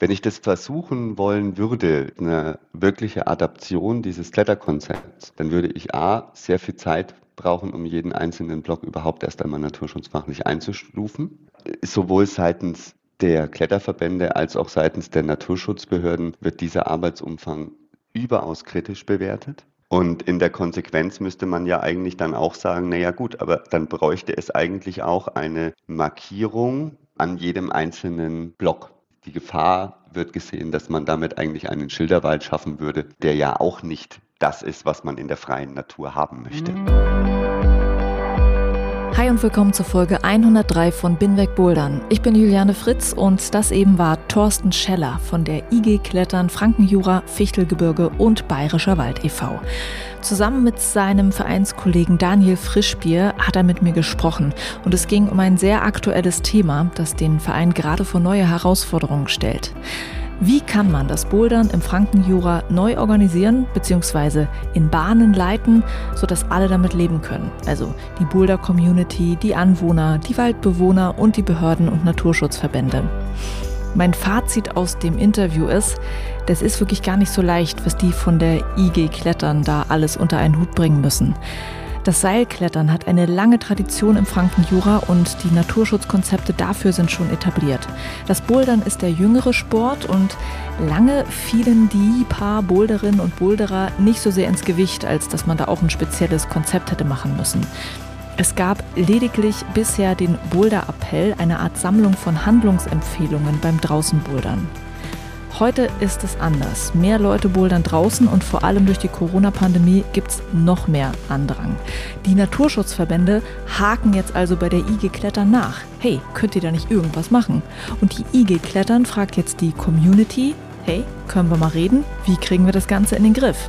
Wenn ich das versuchen wollen würde, eine wirkliche Adaption dieses Kletterkonzepts, dann würde ich A, sehr viel Zeit brauchen, um jeden einzelnen Block überhaupt erst einmal naturschutzfachlich einzustufen. Sowohl seitens der Kletterverbände als auch seitens der Naturschutzbehörden wird dieser Arbeitsumfang überaus kritisch bewertet. Und in der Konsequenz müsste man ja eigentlich dann auch sagen, naja gut, aber dann bräuchte es eigentlich auch eine Markierung an jedem einzelnen Block. Die Gefahr wird gesehen, dass man damit eigentlich einen Schilderwald schaffen würde, der ja auch nicht das ist, was man in der freien Natur haben möchte. Hi und willkommen zur Folge 103 von Binwegbouldern. Ich bin Juliane Fritz und das eben war Thorsten Scheller von der IG Klettern, Frankenjura, Fichtelgebirge und Bayerischer Wald e.V. Zusammen mit seinem Vereinskollegen Daniel Frischbier hat er mit mir gesprochen und es ging um ein sehr aktuelles Thema, das den Verein gerade vor neue Herausforderungen stellt. Wie kann man das Bouldern im Frankenjura neu organisieren bzw. in Bahnen leiten, sodass alle damit leben können? Also die Boulder-Community, die Anwohner, die Waldbewohner und die Behörden und Naturschutzverbände. Mein Fazit aus dem Interview ist, das ist wirklich gar nicht so leicht, was die von der IG Klettern da alles unter einen Hut bringen müssen. Das Seilklettern hat eine lange Tradition im Frankenjura und die Naturschutzkonzepte dafür sind schon etabliert. Das Bouldern ist der jüngere Sport und lange fielen die paar Boulderinnen und Boulderer nicht so sehr ins Gewicht, als dass man da auch ein spezielles Konzept hätte machen müssen. Es gab lediglich bisher den Boulder-Appell, eine Art Sammlung von Handlungsempfehlungen beim Draußenbouldern. Heute ist es anders. Mehr Leute bouldern draußen und vor allem durch die Corona-Pandemie gibt's noch mehr Andrang. Die Naturschutzverbände haken jetzt also bei der IG Klettern nach. Hey, könnt ihr da nicht irgendwas machen? Und die IG Klettern fragt jetzt die Community, hey, können wir mal reden? Wie kriegen wir das Ganze in den Griff?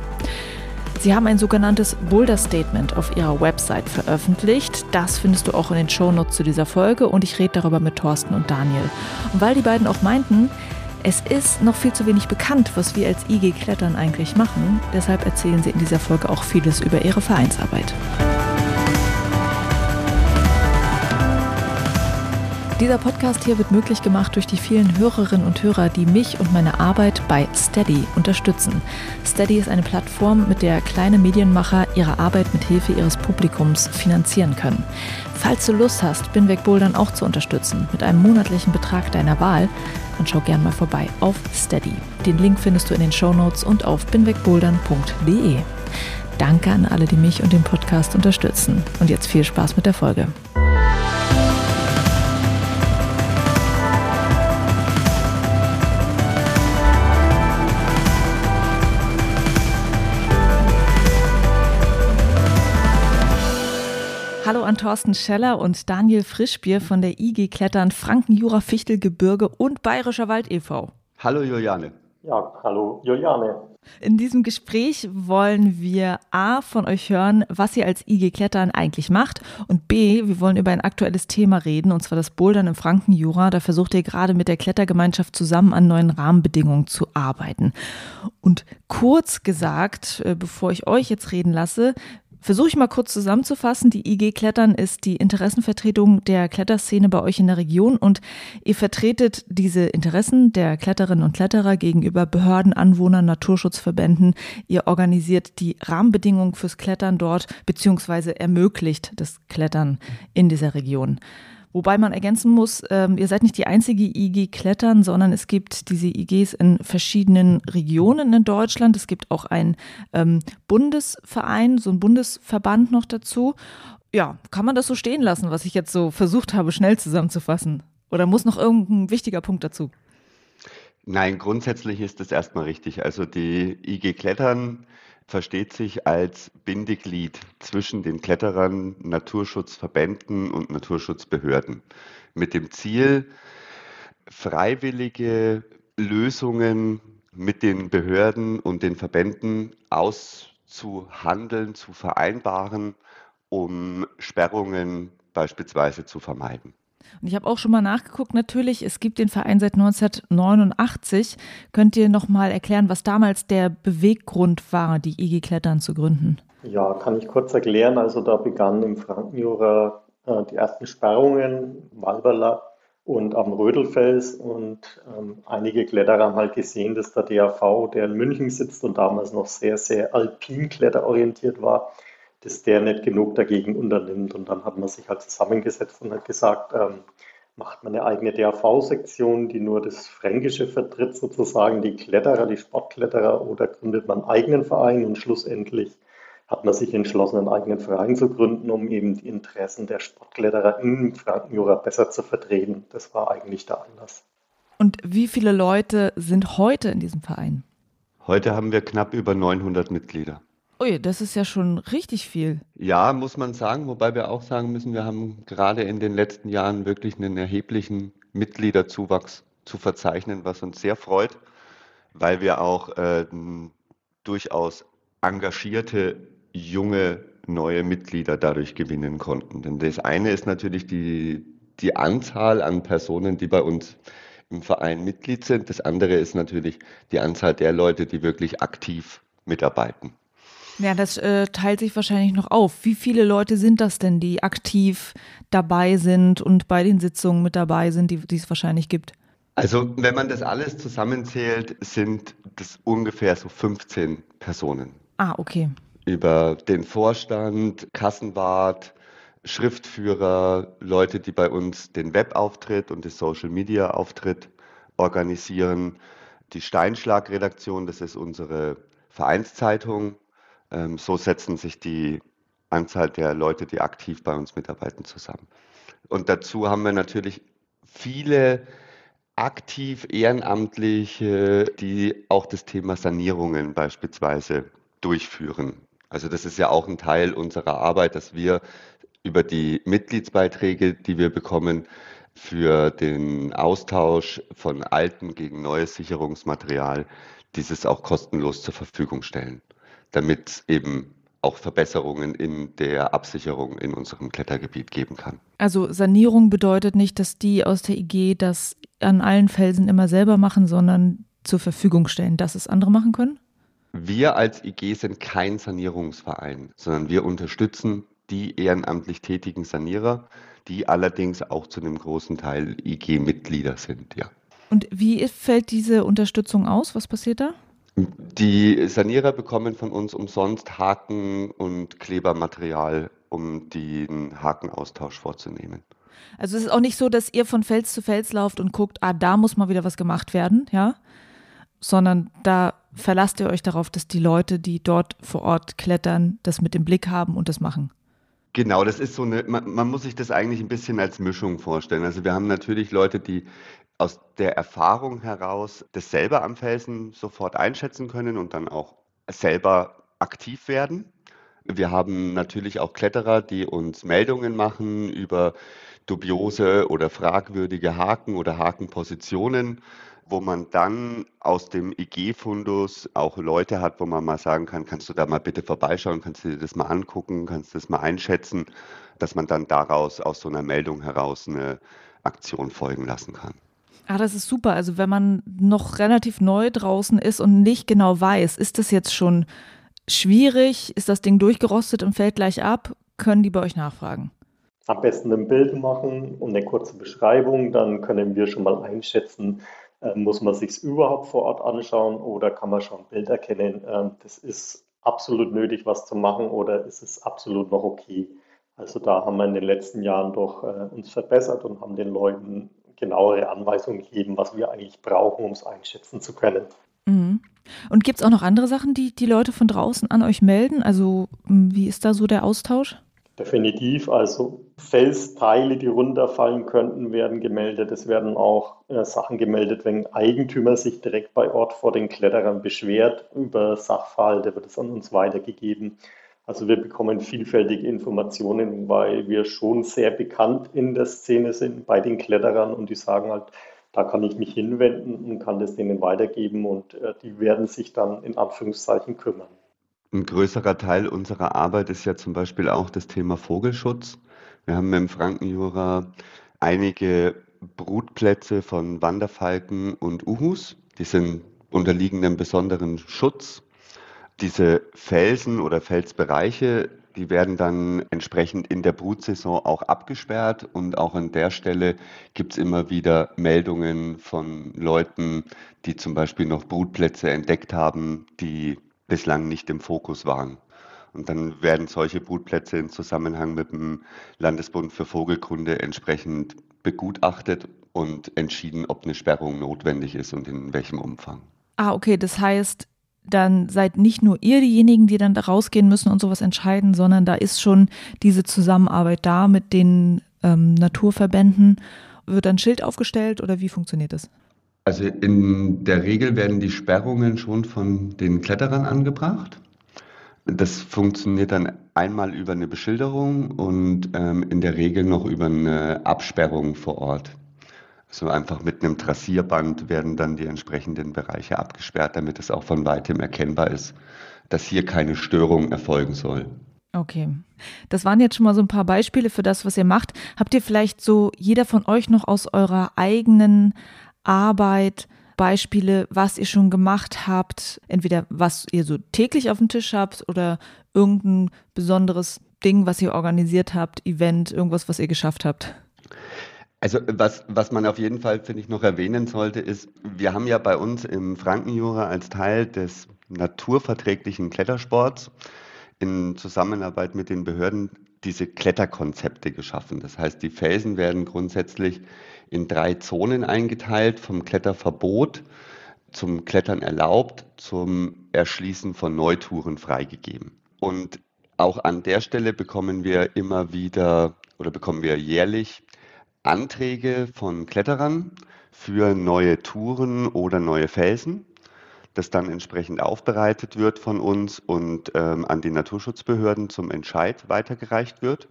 Sie haben ein sogenanntes Boulder-Statement auf ihrer Website veröffentlicht. Das findest du auch in den Shownotes zu dieser Folge und ich rede darüber mit Thorsten und Daniel. Und weil die beiden auch meinten, es ist noch viel zu wenig bekannt, was wir als IG Klettern eigentlich machen. Deshalb erzählen sie in dieser Folge auch vieles über ihre Vereinsarbeit. Dieser Podcast hier wird möglich gemacht durch die vielen Hörerinnen und Hörer, die mich und meine Arbeit bei Steady unterstützen. Steady ist eine Plattform, mit der kleine Medienmacher ihre Arbeit mit Hilfe ihres Publikums finanzieren können. Falls du Lust hast, Binwegbouldern auch zu unterstützen, mit einem monatlichen Betrag deiner Wahl, dann schau gerne mal vorbei auf Steady. Den Link findest du in den Shownotes und auf binwegbouldern.de. Danke an alle, die mich und den Podcast unterstützen. Und jetzt viel Spaß mit der Folge. Hallo an Thorsten Scheller und Daniel Frischbier von der IG Klettern, Frankenjura, Fichtelgebirge und Bayerischer Wald e.V. Hallo Juliane. Ja, hallo Juliane. In diesem Gespräch wollen wir A, von euch hören, was ihr als IG Klettern eigentlich macht und B, wir wollen über ein aktuelles Thema reden, und zwar das Bouldern im Frankenjura. Da versucht ihr gerade mit der Klettergemeinschaft zusammen an neuen Rahmenbedingungen zu arbeiten. Und kurz gesagt, bevor ich euch jetzt reden lasse, versuche ich mal kurz zusammenzufassen. Die IG Klettern ist die Interessenvertretung der Kletterszene bei euch in der Region und ihr vertretet diese Interessen der Kletterinnen und Kletterer gegenüber Behörden, Anwohnern, Naturschutzverbänden. Ihr organisiert die Rahmenbedingungen fürs Klettern dort beziehungsweise ermöglicht das Klettern in dieser Region. Wobei man ergänzen muss, ihr seid nicht die einzige IG Klettern, sondern es gibt diese IGs in verschiedenen Regionen in Deutschland. Es gibt auch einen Bundesverein, so einen Bundesverband noch dazu. Ja, kann man das so stehen lassen, was ich jetzt so versucht habe, schnell zusammenzufassen? Oder muss noch irgendein wichtiger Punkt dazu? Nein, grundsätzlich ist das erstmal richtig. Also die IG Klettern versteht sich als Bindeglied zwischen den Kletterern, Naturschutzverbänden und Naturschutzbehörden mit dem Ziel, freiwillige Lösungen mit den Behörden und den Verbänden auszuhandeln, zu vereinbaren, um Sperrungen beispielsweise zu vermeiden. Und ich habe auch schon mal nachgeguckt, natürlich, es gibt den Verein seit 1989. Könnt ihr noch mal erklären, was damals der Beweggrund war, die IG Klettern zu gründen? Ja, kann ich kurz erklären. Also da begannen im Frankenjura die ersten Sperrungen, Walberla und am Rödelfels. Und einige Kletterer haben halt gesehen, dass der DAV, der in München sitzt und damals noch sehr, sehr alpin kletterorientiert war, dass der nicht genug dagegen unternimmt. Und dann hat man sich halt zusammengesetzt und hat gesagt, macht man eine eigene DAV-Sektion, die nur das Fränkische vertritt, sozusagen die Kletterer, die Sportkletterer, oder gründet man einen eigenen Verein? Und schlussendlich hat man sich entschlossen, einen eigenen Verein zu gründen, um eben die Interessen der Sportkletterer im Frankenjura besser zu vertreten. Das war eigentlich der Anlass. Und wie viele Leute sind heute in diesem Verein? Heute haben wir knapp über 900 Mitglieder. Ui, das ist ja schon richtig viel. Ja, muss man sagen, wobei wir auch sagen müssen, wir haben gerade in den letzten Jahren wirklich einen erheblichen Mitgliederzuwachs zu verzeichnen, was uns sehr freut, weil wir auch durchaus engagierte, junge, neue Mitglieder dadurch gewinnen konnten. Denn das eine ist natürlich die Anzahl an Personen, die bei uns im Verein Mitglied sind. Das andere ist natürlich die Anzahl der Leute, die wirklich aktiv mitarbeiten. Ja, das teilt sich wahrscheinlich noch auf. Wie viele Leute sind das denn, die aktiv dabei sind und bei den Sitzungen mit dabei sind, die es wahrscheinlich gibt? Also wenn man das alles zusammenzählt, sind das ungefähr so 15 Personen. Ah, okay. Über den Vorstand, Kassenwart, Schriftführer, Leute, die bei uns den Webauftritt und den Social-Media-Auftritt organisieren, die Steinschlag-Redaktion, das ist unsere Vereinszeitung. So setzen sich die Anzahl der Leute, die aktiv bei uns mitarbeiten, zusammen. Und dazu haben wir natürlich viele aktiv Ehrenamtliche, die auch das Thema Sanierungen beispielsweise durchführen. Also das ist ja auch ein Teil unserer Arbeit, dass wir über die Mitgliedsbeiträge, die wir bekommen, für den Austausch von altem gegen neues Sicherungsmaterial dieses auch kostenlos zur Verfügung stellen, damit eben auch Verbesserungen in der Absicherung in unserem Klettergebiet geben kann. Also Sanierung bedeutet nicht, dass die aus der IG das an allen Felsen immer selber machen, sondern zur Verfügung stellen, dass es andere machen können? Wir als IG sind kein Sanierungsverein, sondern wir unterstützen die ehrenamtlich tätigen Sanierer, die allerdings auch zu einem großen Teil IG-Mitglieder sind, ja. Und wie fällt diese Unterstützung aus? Was passiert da? Die Sanierer bekommen von uns umsonst Haken- und Klebermaterial, um den Hakenaustausch vorzunehmen. Also es ist auch nicht so, dass ihr von Fels zu Fels lauft und guckt, da muss mal wieder was gemacht werden, ja? Sondern da verlasst ihr euch darauf, dass die Leute, die dort vor Ort klettern, das mit dem Blick haben und das machen. Genau, das ist so eine, man muss sich das eigentlich ein bisschen als Mischung vorstellen. Also wir haben natürlich Leute, die aus der Erfahrung heraus das selber am Felsen sofort einschätzen können und dann auch selber aktiv werden. Wir haben natürlich auch Kletterer, die uns Meldungen machen über dubiose oder fragwürdige Haken oder Hakenpositionen, wo man dann aus dem IG-Fundus auch Leute hat, wo man mal sagen kann, kannst du da mal bitte vorbeischauen, kannst du dir das mal angucken, kannst du das mal einschätzen, dass man dann daraus aus so einer Meldung heraus eine Aktion folgen lassen kann. Ah, das ist super. Also wenn man noch relativ neu draußen ist und nicht genau weiß, ist das jetzt schon schwierig? Ist das Ding durchgerostet und fällt gleich ab? Können die bei euch nachfragen? Am besten ein Bild machen und eine kurze Beschreibung. Dann können wir schon mal einschätzen, muss man sich es überhaupt vor Ort anschauen oder kann man schon ein Bild erkennen? Das ist absolut nötig, was zu machen, oder ist es absolut noch okay? Also da haben wir in den letzten Jahren doch uns verbessert und haben den Leuten genauere Anweisungen gegeben, was wir eigentlich brauchen, um es einschätzen zu können. Mhm. Und gibt es auch noch andere Sachen, die die Leute von draußen an euch melden? Also wie ist da so der Austausch? Definitiv, also Felsteile, die runterfallen könnten, werden gemeldet. Es werden auch Sachen gemeldet, wenn Eigentümer sich direkt bei Ort vor den Kletterern beschwert über Sachverhalte, wird es an uns weitergegeben. Also wir bekommen vielfältige Informationen, weil wir schon sehr bekannt in der Szene sind bei den Kletterern, und die sagen halt, da kann ich mich hinwenden und kann das denen weitergeben, und die werden sich dann in Anführungszeichen kümmern. Ein größerer Teil unserer Arbeit ist ja zum Beispiel auch das Thema Vogelschutz. Wir haben im Frankenjura einige Brutplätze von Wanderfalken und Uhus. Die unterliegen einem besonderen Schutz. Diese Felsen oder Felsbereiche, die werden dann entsprechend in der Brutsaison auch abgesperrt. Und auch an der Stelle gibt es immer wieder Meldungen von Leuten, die zum Beispiel noch Brutplätze entdeckt haben, die bislang nicht im Fokus waren. Und dann werden solche Brutplätze im Zusammenhang mit dem Landesbund für Vogelkunde entsprechend begutachtet und entschieden, ob eine Sperrung notwendig ist und in welchem Umfang. Ah, okay, das heißt, dann seid nicht nur ihr diejenigen, die dann da rausgehen müssen und sowas entscheiden, sondern da ist schon diese Zusammenarbeit da mit den Naturverbänden. Wird dann ein Schild aufgestellt oder wie funktioniert das? Also in der Regel werden die Sperrungen schon von den Kletterern angebracht. Das funktioniert dann einmal über eine Beschilderung und in der Regel noch über eine Absperrung vor Ort. Also einfach mit einem Trassierband werden dann die entsprechenden Bereiche abgesperrt, damit es auch von Weitem erkennbar ist, dass hier keine Störung erfolgen soll. Okay, das waren jetzt schon mal so ein paar Beispiele für das, was ihr macht. Habt ihr vielleicht so jeder von euch noch aus eurer eigenen Arbeit Beispiele, was ihr schon gemacht habt, entweder was ihr so täglich auf dem Tisch habt oder irgendein besonderes Ding, was ihr organisiert habt, Event, irgendwas, was ihr geschafft habt? Also was man auf jeden Fall, finde ich, noch erwähnen sollte, ist, wir haben ja bei uns im Frankenjura als Teil des naturverträglichen Klettersports in Zusammenarbeit mit den Behörden diese Kletterkonzepte geschaffen. Das heißt, die Felsen werden grundsätzlich in 3 Zonen eingeteilt, vom Kletterverbot, zum Klettern erlaubt, zum Erschließen von Neutouren freigegeben. Und auch an der Stelle bekommen wir jährlich Anträge von Kletterern für neue Touren oder neue Felsen, das dann entsprechend aufbereitet wird von uns und an die Naturschutzbehörden zum Entscheid weitergereicht wird.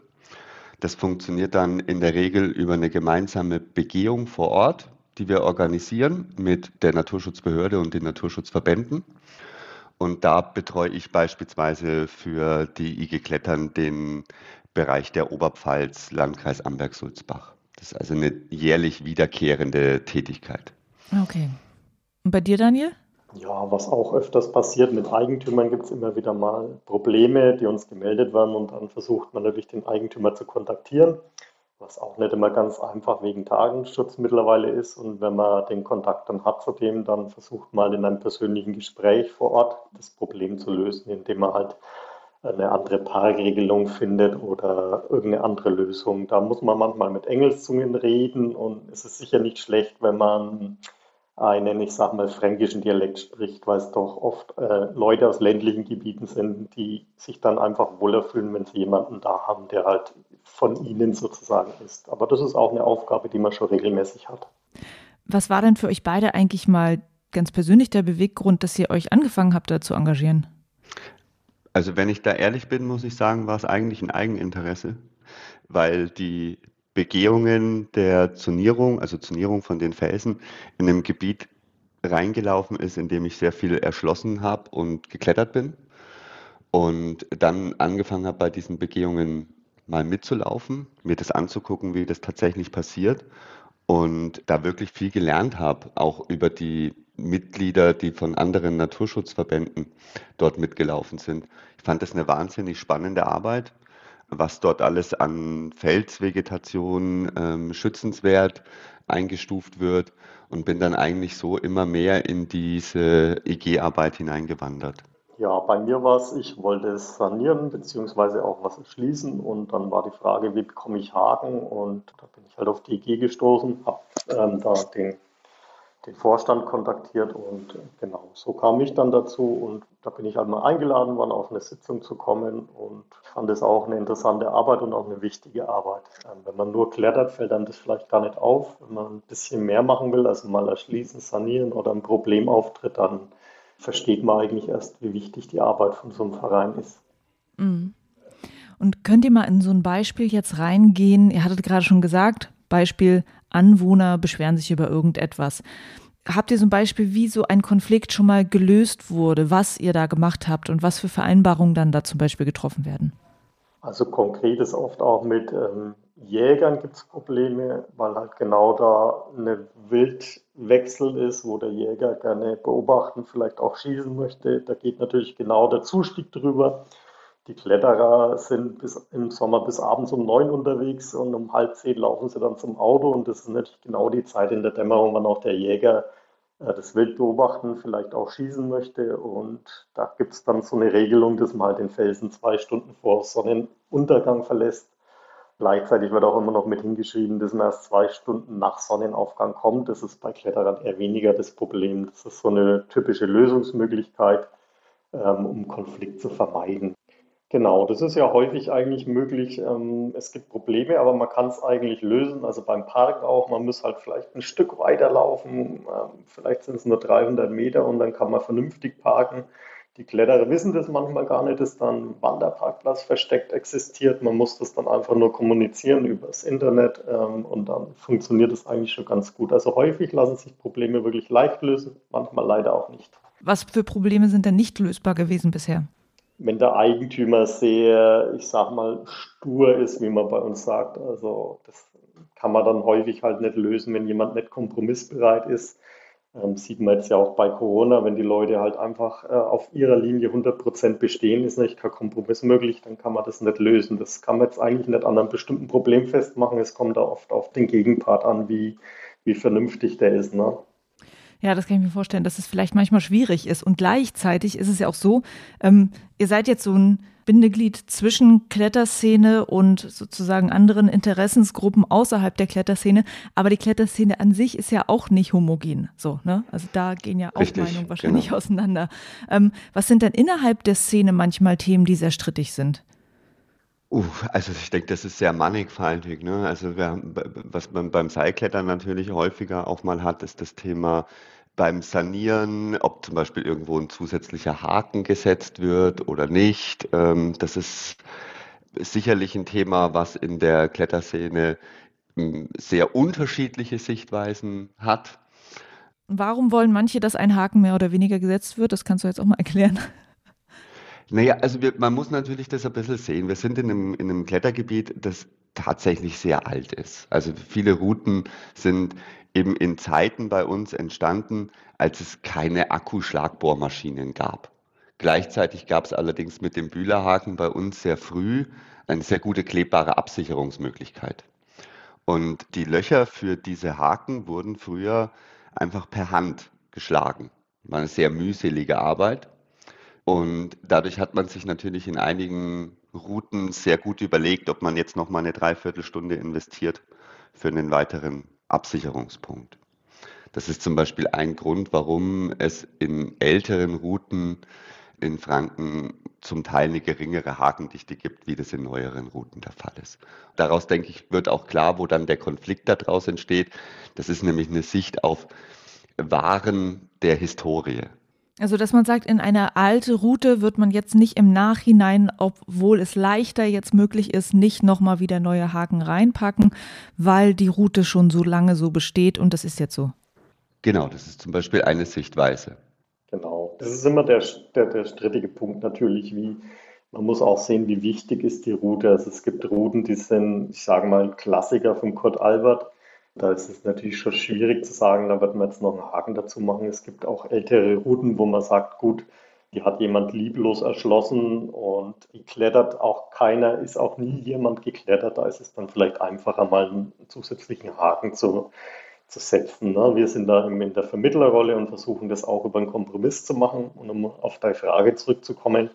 Das funktioniert dann in der Regel über eine gemeinsame Begehung vor Ort, die wir organisieren mit der Naturschutzbehörde und den Naturschutzverbänden. Und da betreue ich beispielsweise für die IG Klettern den Bereich der Oberpfalz, Landkreis Amberg-Sulzbach. Das ist also eine jährlich wiederkehrende Tätigkeit. Okay. Und bei dir, Daniel? Ja, was auch öfters passiert, mit Eigentümern gibt es immer wieder mal Probleme, die uns gemeldet werden, und dann versucht man natürlich, den Eigentümer zu kontaktieren, was auch nicht immer ganz einfach wegen Datenschutz mittlerweile ist. Und wenn man den Kontakt dann hat zu dem, dann versucht man in einem persönlichen Gespräch vor Ort das Problem zu lösen, indem man halt eine andere Paarregelung findet oder irgendeine andere Lösung. Da muss man manchmal mit Engelszungen reden, und es ist sicher nicht schlecht, wenn man einen, ich sag mal, fränkischen Dialekt spricht, weil es doch oft Leute aus ländlichen Gebieten sind, die sich dann einfach wohler fühlen, wenn sie jemanden da haben, der halt von ihnen sozusagen ist. Aber das ist auch eine Aufgabe, die man schon regelmäßig hat. Was war denn für euch beide eigentlich mal ganz persönlich der Beweggrund, dass ihr euch angefangen habt, da zu engagieren? Also wenn ich da ehrlich bin, muss ich sagen, war es eigentlich ein Eigeninteresse, weil die Begehungen der Zonierung, also Zonierung von den Felsen, in einem Gebiet reingelaufen ist, in dem ich sehr viel erschlossen habe und geklettert bin. Und dann angefangen habe, bei diesen Begehungen mal mitzulaufen, mir das anzugucken, wie das tatsächlich passiert. Und da wirklich viel gelernt habe, auch über die Mitglieder, die von anderen Naturschutzverbänden dort mitgelaufen sind. Ich fand das eine wahnsinnig spannende Arbeit, was dort alles an Felsvegetation schützenswert eingestuft wird, und bin dann eigentlich so immer mehr in diese EG-Arbeit hineingewandert. Ja, bei mir war es, ich wollte es sanieren beziehungsweise auch was erschließen, und dann war die Frage, wie bekomme ich Haken, und da bin ich halt auf die EG gestoßen, habe da den Vorstand kontaktiert, und genau, so kam ich dann dazu, und da bin ich einmal eingeladen worden, auf eine Sitzung zu kommen, und fand es auch eine interessante Arbeit und auch eine wichtige Arbeit. Wenn man nur klettert, fällt einem das vielleicht gar nicht auf. Wenn man ein bisschen mehr machen will, also mal erschließen, sanieren oder ein Problem auftritt, dann versteht man eigentlich erst, wie wichtig die Arbeit von so einem Verein ist. Und könnt ihr mal in so ein Beispiel jetzt reingehen? Ihr hattet gerade schon gesagt, Beispiel Anwohner beschweren sich über irgendetwas. Habt ihr zum Beispiel, wie so ein Konflikt schon mal gelöst wurde, was ihr da gemacht habt und was für Vereinbarungen dann da zum Beispiel getroffen werden? Also konkret ist oft auch mit Jägern gibt es Probleme, weil halt genau da eine Wildwechsel ist, wo der Jäger gerne beobachten, vielleicht auch schießen möchte. Da geht natürlich genau der Zustieg drüber. Die Kletterer sind im Sommer bis abends um 9 unterwegs und um 9:30 laufen sie dann zum Auto. Und das ist natürlich genau die Zeit in der Dämmerung, wann auch der Jäger das Wild beobachten, vielleicht auch schießen möchte. Und da gibt es dann so eine Regelung, dass man halt den Felsen 2 Stunden vor Sonnenuntergang verlässt. Gleichzeitig wird auch immer noch mit hingeschrieben, dass man erst 2 Stunden nach Sonnenaufgang kommt. Das ist bei Kletterern eher weniger das Problem. Das ist so eine typische Lösungsmöglichkeit, um Konflikt zu vermeiden. Genau, das ist ja häufig eigentlich möglich. Es gibt Probleme, aber man kann es eigentlich lösen. Also beim Park auch, man muss halt vielleicht ein Stück weiter laufen. Vielleicht sind es nur 300 Meter und dann kann man vernünftig parken. Die Kletterer wissen das manchmal gar nicht, dass da ein Wanderparkplatz versteckt existiert. Man muss das dann einfach nur kommunizieren übers Internet und dann funktioniert das eigentlich schon ganz gut. Also häufig lassen sich Probleme wirklich leicht lösen, manchmal leider auch nicht. Was für Probleme sind denn nicht lösbar gewesen bisher? Wenn der Eigentümer sehr, ich sag mal, stur ist, wie man bei uns sagt, also das kann man dann häufig halt nicht lösen, wenn jemand nicht kompromissbereit ist. Sieht man jetzt ja auch bei Corona, wenn die Leute halt einfach auf ihrer Linie 100% bestehen, ist nicht kein Kompromiss möglich, dann kann man das nicht lösen. Das kann man jetzt eigentlich nicht an einem bestimmten Problem festmachen. Es kommt da oft auf den Gegenpart an, wie vernünftig der ist, ne? Ja, das kann ich mir vorstellen, dass es vielleicht manchmal schwierig ist. Und gleichzeitig ist es ja auch so, ihr seid jetzt so ein Bindeglied zwischen Kletterszene und sozusagen anderen Interessensgruppen außerhalb der Kletterszene. Aber die Kletterszene an sich ist ja auch nicht homogen. So, ne? Also da gehen ja auch richtig, Meinungen wahrscheinlich genau auseinander. Was sind denn innerhalb der Szene manchmal Themen, die sehr strittig sind? Also ich denke, das ist sehr mannigfaltig, ne? Also was man beim Seilklettern natürlich häufiger auch mal hat, ist das Thema beim Sanieren, ob zum Beispiel irgendwo ein zusätzlicher Haken gesetzt wird oder nicht. Das ist sicherlich ein Thema, was in der Kletterszene sehr unterschiedliche Sichtweisen hat. Warum wollen manche, dass ein Haken mehr oder weniger gesetzt wird? Das kannst du jetzt auch mal erklären. Naja, also man muss natürlich das ein bisschen sehen. Wir sind in einem Klettergebiet, das tatsächlich sehr alt ist. Also viele Routen sind eben in Zeiten bei uns entstanden, als es keine Akkuschlagbohrmaschinen gab. Gleichzeitig gab es allerdings mit dem Bühlerhaken bei uns sehr früh eine sehr gute klebbare Absicherungsmöglichkeit. Und die Löcher für diese Haken wurden früher einfach per Hand geschlagen. War eine sehr mühselige Arbeit. Und dadurch hat man sich natürlich in einigen Routen sehr gut überlegt, ob man jetzt nochmal eine Dreiviertelstunde investiert für einen weiteren Absicherungspunkt. Das ist zum Beispiel ein Grund, warum es in älteren Routen in Franken zum Teil eine geringere Hakendichte gibt, wie das in neueren Routen der Fall ist. Daraus, denke ich, wird auch klar, wo dann der Konflikt daraus entsteht. Das ist nämlich eine Sicht auf Waren der Historie. Also, dass man sagt, in einer alten Route wird man jetzt nicht im Nachhinein, obwohl es leichter jetzt möglich ist, nicht nochmal wieder neue Haken reinpacken, weil die Route schon so lange so besteht und das ist jetzt so. Genau, das ist zum Beispiel eine Sichtweise. Genau, das ist immer der strittige Punkt natürlich, wie man muss auch sehen, wie wichtig ist die Route. Also es gibt Routen, die sind, ich sage mal, ein Klassiker von Kurt Albert. Da ist es natürlich schon schwierig zu sagen, da wird man jetzt noch einen Haken dazu machen. Es gibt auch ältere Routen, wo man sagt, gut, die hat jemand lieblos erschlossen und die klettert auch keiner, ist auch nie jemand geklettert. Da ist es dann vielleicht einfacher, mal einen zusätzlichen Haken zu setzen. Ne? Wir sind da in der Vermittlerrolle und versuchen das auch über einen Kompromiss zu machen. Und um auf deine Frage zurückzukommen,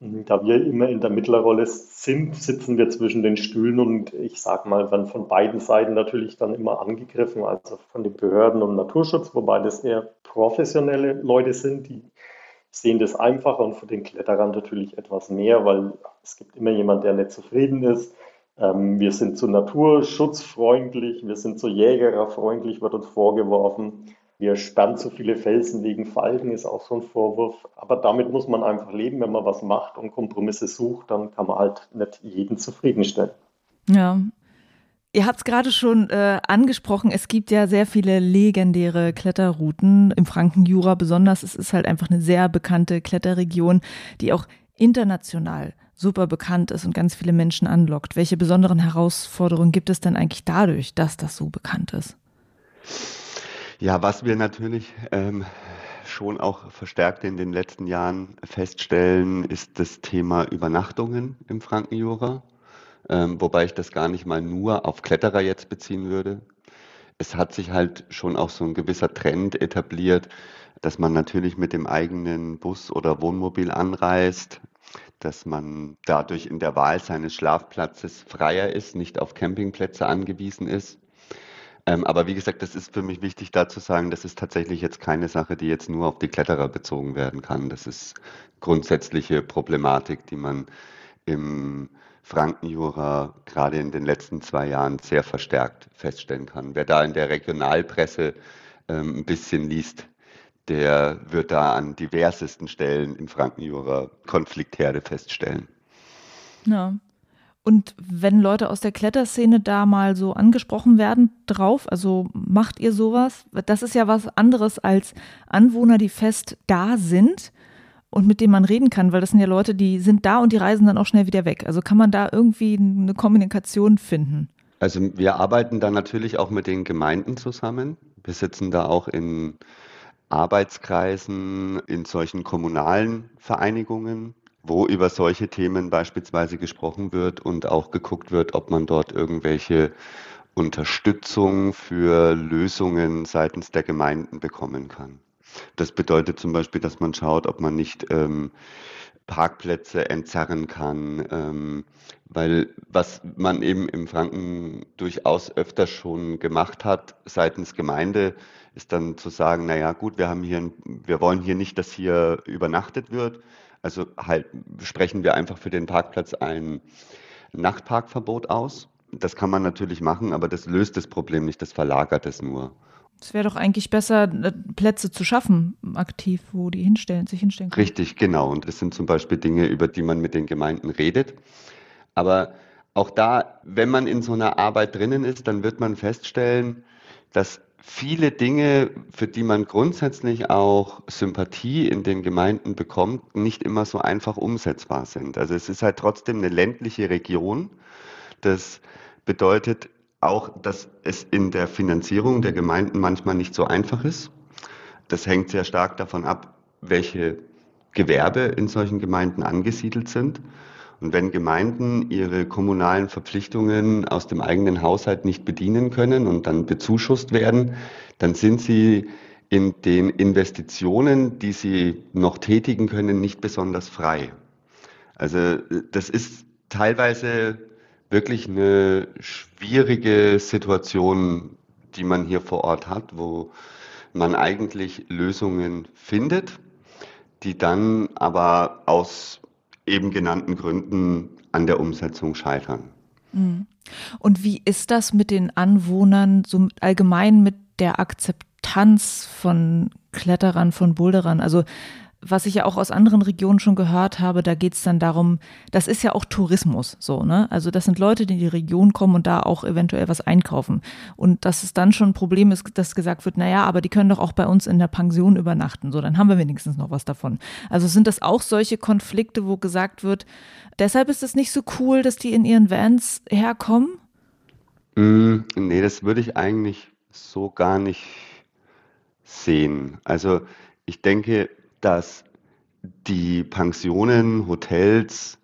da wir immer in der Mittlerrolle sind, sitzen wir zwischen den Stühlen und ich sag mal, werden von beiden Seiten natürlich dann immer angegriffen, also von den Behörden und Naturschutz, wobei das eher professionelle Leute sind, die sehen das einfacher und von den Kletterern natürlich etwas mehr, weil es gibt immer jemanden, der nicht zufrieden ist. Wir sind zu naturschutzfreundlich, wir sind zu jägererfreundlich, wird uns vorgeworfen. Wir sperren zu viele Felsen wegen Falken, ist auch so ein Vorwurf. Aber damit muss man einfach leben, wenn man was macht und Kompromisse sucht, dann kann man halt nicht jeden zufriedenstellen. Ja. Ihr habt es gerade schon angesprochen, es gibt ja sehr viele legendäre Kletterrouten im Frankenjura besonders. Es ist halt einfach eine sehr bekannte Kletterregion, die auch international super bekannt ist und ganz viele Menschen anlockt. Welche besonderen Herausforderungen gibt es denn eigentlich dadurch, dass das so bekannt ist? Ja, was wir natürlich schon auch verstärkt in den letzten Jahren feststellen, ist das Thema Übernachtungen im Frankenjura. Wobei ich das gar nicht mal nur auf Kletterer jetzt beziehen würde. Es hat sich halt schon auch so ein gewisser Trend etabliert, dass man natürlich mit dem eigenen Bus oder Wohnmobil anreist, dass man dadurch in der Wahl seines Schlafplatzes freier ist, nicht auf Campingplätze angewiesen ist. Aber wie gesagt, das ist für mich wichtig, da zu sagen, das ist tatsächlich jetzt keine Sache, die jetzt nur auf die Kletterer bezogen werden kann. Das ist grundsätzliche Problematik, die man im Frankenjura gerade in den letzten 2 Jahren sehr verstärkt feststellen kann. Wer da in der Regionalpresse ein bisschen liest, der wird da an diversesten Stellen im Frankenjura Konfliktherde feststellen. Ja. Und wenn Leute aus der Kletterszene da mal so angesprochen werden drauf, also macht ihr sowas? Das ist ja was anderes als Anwohner, die fest da sind und mit denen man reden kann, weil das sind ja Leute, die sind da und die reisen dann auch schnell wieder weg. Also kann man da irgendwie eine Kommunikation finden? Also wir arbeiten da natürlich auch mit den Gemeinden zusammen. Wir sitzen da auch in Arbeitskreisen, in solchen kommunalen Vereinigungen, wo über solche Themen beispielsweise gesprochen wird und auch geguckt wird, ob man dort irgendwelche Unterstützung für Lösungen seitens der Gemeinden bekommen kann. Das bedeutet zum Beispiel, dass man schaut, ob man nicht Parkplätze entzerren kann, weil was man eben im Franken durchaus öfter schon gemacht hat seitens Gemeinde, ist dann zu sagen, naja gut, wir wollen hier nicht, dass hier übernachtet wird. Also halt sprechen wir einfach für den Parkplatz ein Nachtparkverbot aus. Das kann man natürlich machen, aber das löst das Problem nicht, das verlagert es nur. Es wäre doch eigentlich besser, Plätze zu schaffen, aktiv, wo die sich hinstellen können. Richtig, genau. Und das sind zum Beispiel Dinge, über die man mit den Gemeinden redet. Aber auch da, wenn man in so einer Arbeit drinnen ist, dann wird man feststellen, dass viele Dinge, für die man grundsätzlich auch Sympathie in den Gemeinden bekommt, nicht immer so einfach umsetzbar sind. Also es ist halt trotzdem eine ländliche Region. Das bedeutet auch, dass es in der Finanzierung der Gemeinden manchmal nicht so einfach ist. Das hängt sehr stark davon ab, welche Gewerbe in solchen Gemeinden angesiedelt sind. Und wenn Gemeinden ihre kommunalen Verpflichtungen aus dem eigenen Haushalt nicht bedienen können und dann bezuschusst werden, dann sind sie in den Investitionen, die sie noch tätigen können, nicht besonders frei. Also das ist teilweise wirklich eine schwierige Situation, die man hier vor Ort hat, wo man eigentlich Lösungen findet, die dann aber aus eben genannten Gründen an der Umsetzung scheitern. Und wie ist das mit den Anwohnern, so allgemein mit der Akzeptanz von Kletterern, von Boulderern? Also was ich ja auch aus anderen Regionen schon gehört habe, da geht es dann darum, das ist ja auch Tourismus so, ne? Also das sind Leute, die in die Region kommen und da auch eventuell was einkaufen. Und dass es dann schon ein Problem ist, dass gesagt wird, naja, aber die können doch auch bei uns in der Pension übernachten. So, dann haben wir wenigstens noch was davon. Also sind das auch solche Konflikte, wo gesagt wird, deshalb ist es nicht so cool, dass die in ihren Vans herkommen? Nee, das würde ich eigentlich so gar nicht sehen. Also ich denke, dass die Pensionen, Hotels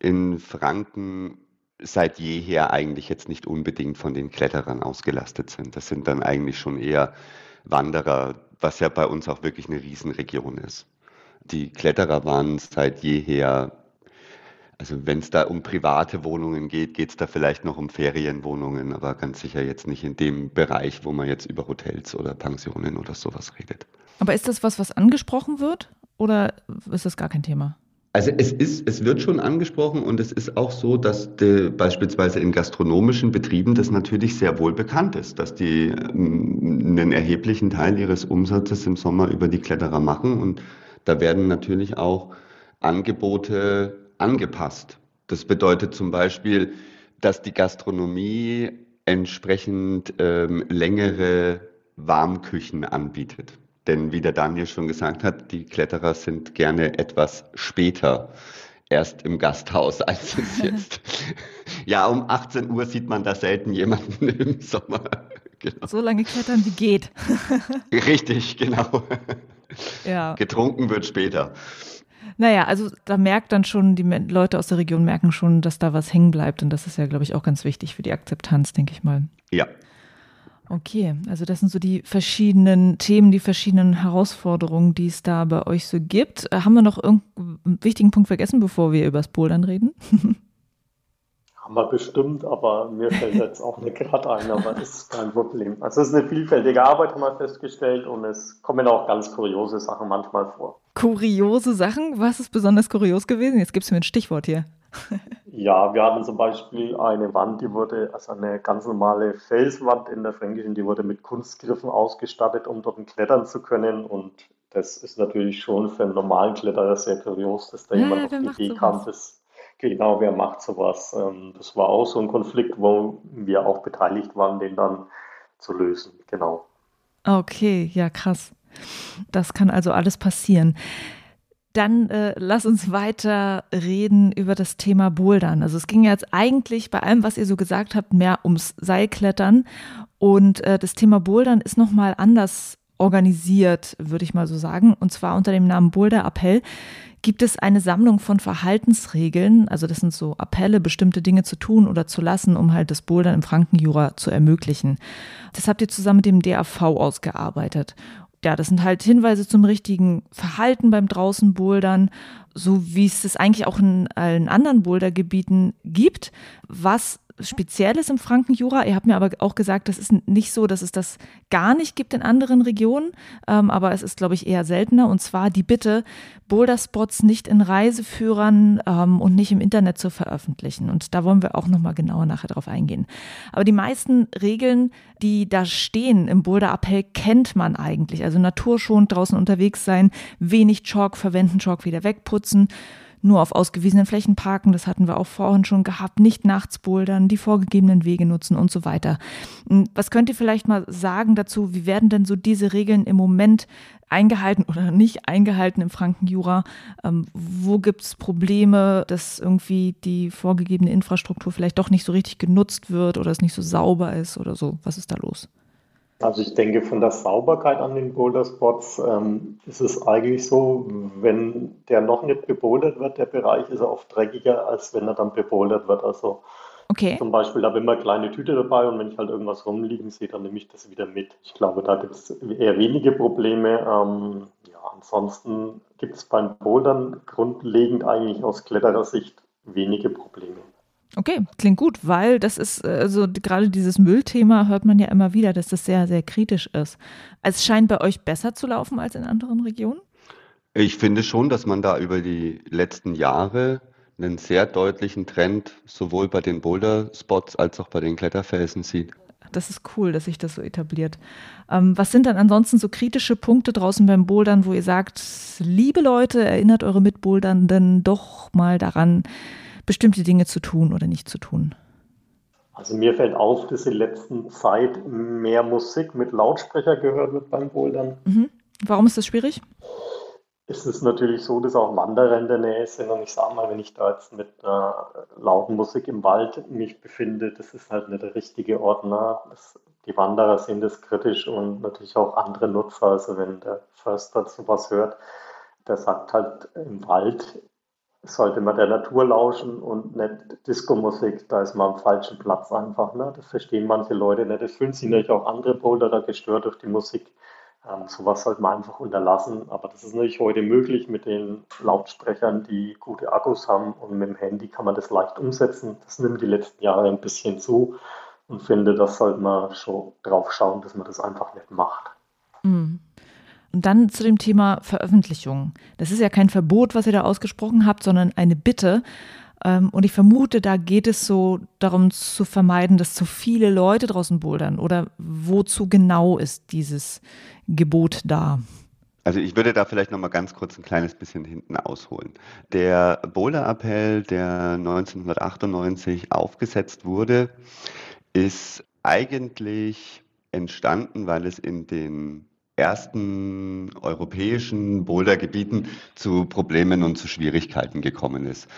in Franken seit jeher eigentlich jetzt nicht unbedingt von den Kletterern ausgelastet sind. Das sind dann eigentlich schon eher Wanderer, was ja bei uns auch wirklich eine Riesenregion ist. Die Kletterer waren seit jeher, also wenn es da um private Wohnungen geht, geht es da vielleicht noch um Ferienwohnungen, aber ganz sicher jetzt nicht in dem Bereich, wo man jetzt über Hotels oder Pensionen oder sowas redet. Aber ist das was angesprochen wird oder ist das gar kein Thema? Also es wird schon angesprochen und es ist auch so, dass beispielsweise in gastronomischen Betrieben das natürlich sehr wohl bekannt ist, dass die einen erheblichen Teil ihres Umsatzes im Sommer über die Kletterer machen und da werden natürlich auch Angebote angepasst. Das bedeutet zum Beispiel, dass die Gastronomie entsprechend längere Warmküchen anbietet. Denn wie der Daniel schon gesagt hat, die Kletterer sind gerne etwas später erst im Gasthaus als es jetzt. Ja, um 18 Uhr sieht man da selten jemanden im Sommer. Genau. So lange klettern, wie geht. Richtig, genau. Ja. Getrunken wird später. Naja, also da merkt dann schon, die Leute aus der Region merken schon, dass da was hängen bleibt. Und das ist ja, glaube ich, auch ganz wichtig für die Akzeptanz, denke ich mal. Ja. Okay, also das sind so die verschiedenen Themen, die verschiedenen Herausforderungen, die es da bei euch so gibt. Haben wir noch irgendeinen wichtigen Punkt vergessen, bevor wir über das Bouldern reden? Haben wir bestimmt, aber mir fällt jetzt auch nicht gerade ein, aber das ist kein Problem. Also es ist eine vielfältige Arbeit, haben wir festgestellt, und es kommen auch ganz kuriose Sachen manchmal vor. Kuriose Sachen? Was ist besonders kurios gewesen? Jetzt gibst du mir ein Stichwort hier. Ja, wir hatten zum Beispiel eine Wand, die wurde, also eine ganz normale Felswand in der Fränkischen, die wurde mit Kunstgriffen ausgestattet, um dort klettern zu können. Und das ist natürlich schon für einen normalen Kletterer sehr kurios, dass da jemand auf die Idee kam. Genau, wer macht sowas? Das war auch so ein Konflikt, wo wir auch beteiligt waren, den dann zu lösen. Genau. Okay, ja krass. Das kann also alles passieren. Dann lass uns weiter reden über das Thema Bouldern. Also es ging jetzt eigentlich bei allem, was ihr so gesagt habt, mehr ums Seilklettern. Und das Thema Bouldern ist nochmal anders organisiert, würde ich mal so sagen. Und zwar unter dem Namen Boulder-Appell gibt es eine Sammlung von Verhaltensregeln. Also das sind so Appelle, bestimmte Dinge zu tun oder zu lassen, um halt das Bouldern im Frankenjura zu ermöglichen. Das habt ihr zusammen mit dem DAV ausgearbeitet. Ja, das sind halt Hinweise zum richtigen Verhalten beim draußen Bouldern, so wie es es eigentlich auch in allen anderen Bouldergebieten gibt. Was speziell ist im Frankenjura, ihr habt mir aber auch gesagt, das ist nicht so, dass es das gar nicht gibt in anderen Regionen, aber es ist, glaube ich, eher seltener. Und zwar die Bitte, Boulderspots nicht in Reiseführern und nicht im Internet zu veröffentlichen. Und da wollen wir auch nochmal genauer nachher drauf eingehen. Aber die meisten Regeln, die da stehen im Boulder-Appell, kennt man eigentlich. Also naturschonend draußen unterwegs sein, wenig Chalk verwenden, Chalk wieder wegputzen, nur auf ausgewiesenen Flächen parken, das hatten wir auch vorhin schon gehabt, nicht nachts bouldern, die vorgegebenen Wege nutzen und so weiter. Was könnt ihr vielleicht mal sagen dazu, wie werden denn so diese Regeln im Moment eingehalten oder nicht eingehalten im Frankenjura? Wo gibt es Probleme, dass irgendwie die vorgegebene Infrastruktur vielleicht doch nicht so richtig genutzt wird oder es nicht so sauber ist oder so? Was ist da los? Also ich denke, von der Sauberkeit an den Boulderspots ist es eigentlich so, wenn der noch nicht bebouldert wird, der Bereich ist oft dreckiger, als wenn er dann bebouldert wird. Also okay. Zum Beispiel, da habe ich immer kleine Tüte dabei und wenn ich halt irgendwas rumliegen sehe, dann nehme ich das wieder mit. Ich glaube, da gibt es eher wenige Probleme. Ja, ansonsten gibt es beim Bouldern grundlegend eigentlich aus Kletterersicht wenige Probleme. Okay, klingt gut, weil das ist, also gerade dieses Müllthema hört man ja immer wieder, dass das sehr, sehr kritisch ist. Es scheint bei euch besser zu laufen als in anderen Regionen? Ich finde schon, dass man da über die letzten Jahre einen sehr deutlichen Trend sowohl bei den Boulder-Spots als auch bei den Kletterfelsen sieht. Das ist cool, dass sich das so etabliert. Was sind dann ansonsten so kritische Punkte draußen beim Bouldern, wo ihr sagt, liebe Leute, erinnert eure Mitbouldernden doch mal daran, bestimmte Dinge zu tun oder nicht zu tun? Also mir fällt auf, dass in letzter Zeit mehr Musik mit Lautsprecher gehört wird beim Bouldern. Mhm. Warum ist das schwierig? Es ist natürlich so, dass auch Wanderer in der Nähe sind. Und ich sage mal, wenn ich da jetzt mit lauten Musik im Wald mich befinde, das ist halt nicht der richtige Ort. Ne? Die Wanderer sehen das kritisch und natürlich auch andere Nutzer. Also wenn der Förster sowas hört, der sagt halt im Wald, sollte man der Natur lauschen und nicht Disco-Musik, da ist man am falschen Platz einfach. Ne? Das verstehen manche Leute nicht. Das fühlen sich natürlich auch andere Boulderer gestört durch die Musik. Sowas sollte man einfach unterlassen. Aber das ist natürlich heute möglich mit den Lautsprechern, die gute Akkus haben. Und mit dem Handy kann man das leicht umsetzen. Das nimmt die letzten Jahre ein bisschen zu. Und finde, das sollte man schon drauf schauen, dass man das einfach nicht macht. Mhm. Und dann zu dem Thema Veröffentlichung. Das ist ja kein Verbot, was ihr da ausgesprochen habt, sondern eine Bitte. Und ich vermute, da geht es so darum zu vermeiden, dass zu viele Leute draußen bouldern. Oder wozu genau ist dieses Gebot da? Also ich würde da vielleicht nochmal ganz kurz ein kleines bisschen hinten ausholen. Der Boulder-Appell, der 1998 aufgesetzt wurde, ist eigentlich entstanden, weil es in den ersten europäischen Bouldergebieten zu Problemen und zu Schwierigkeiten gekommen ist.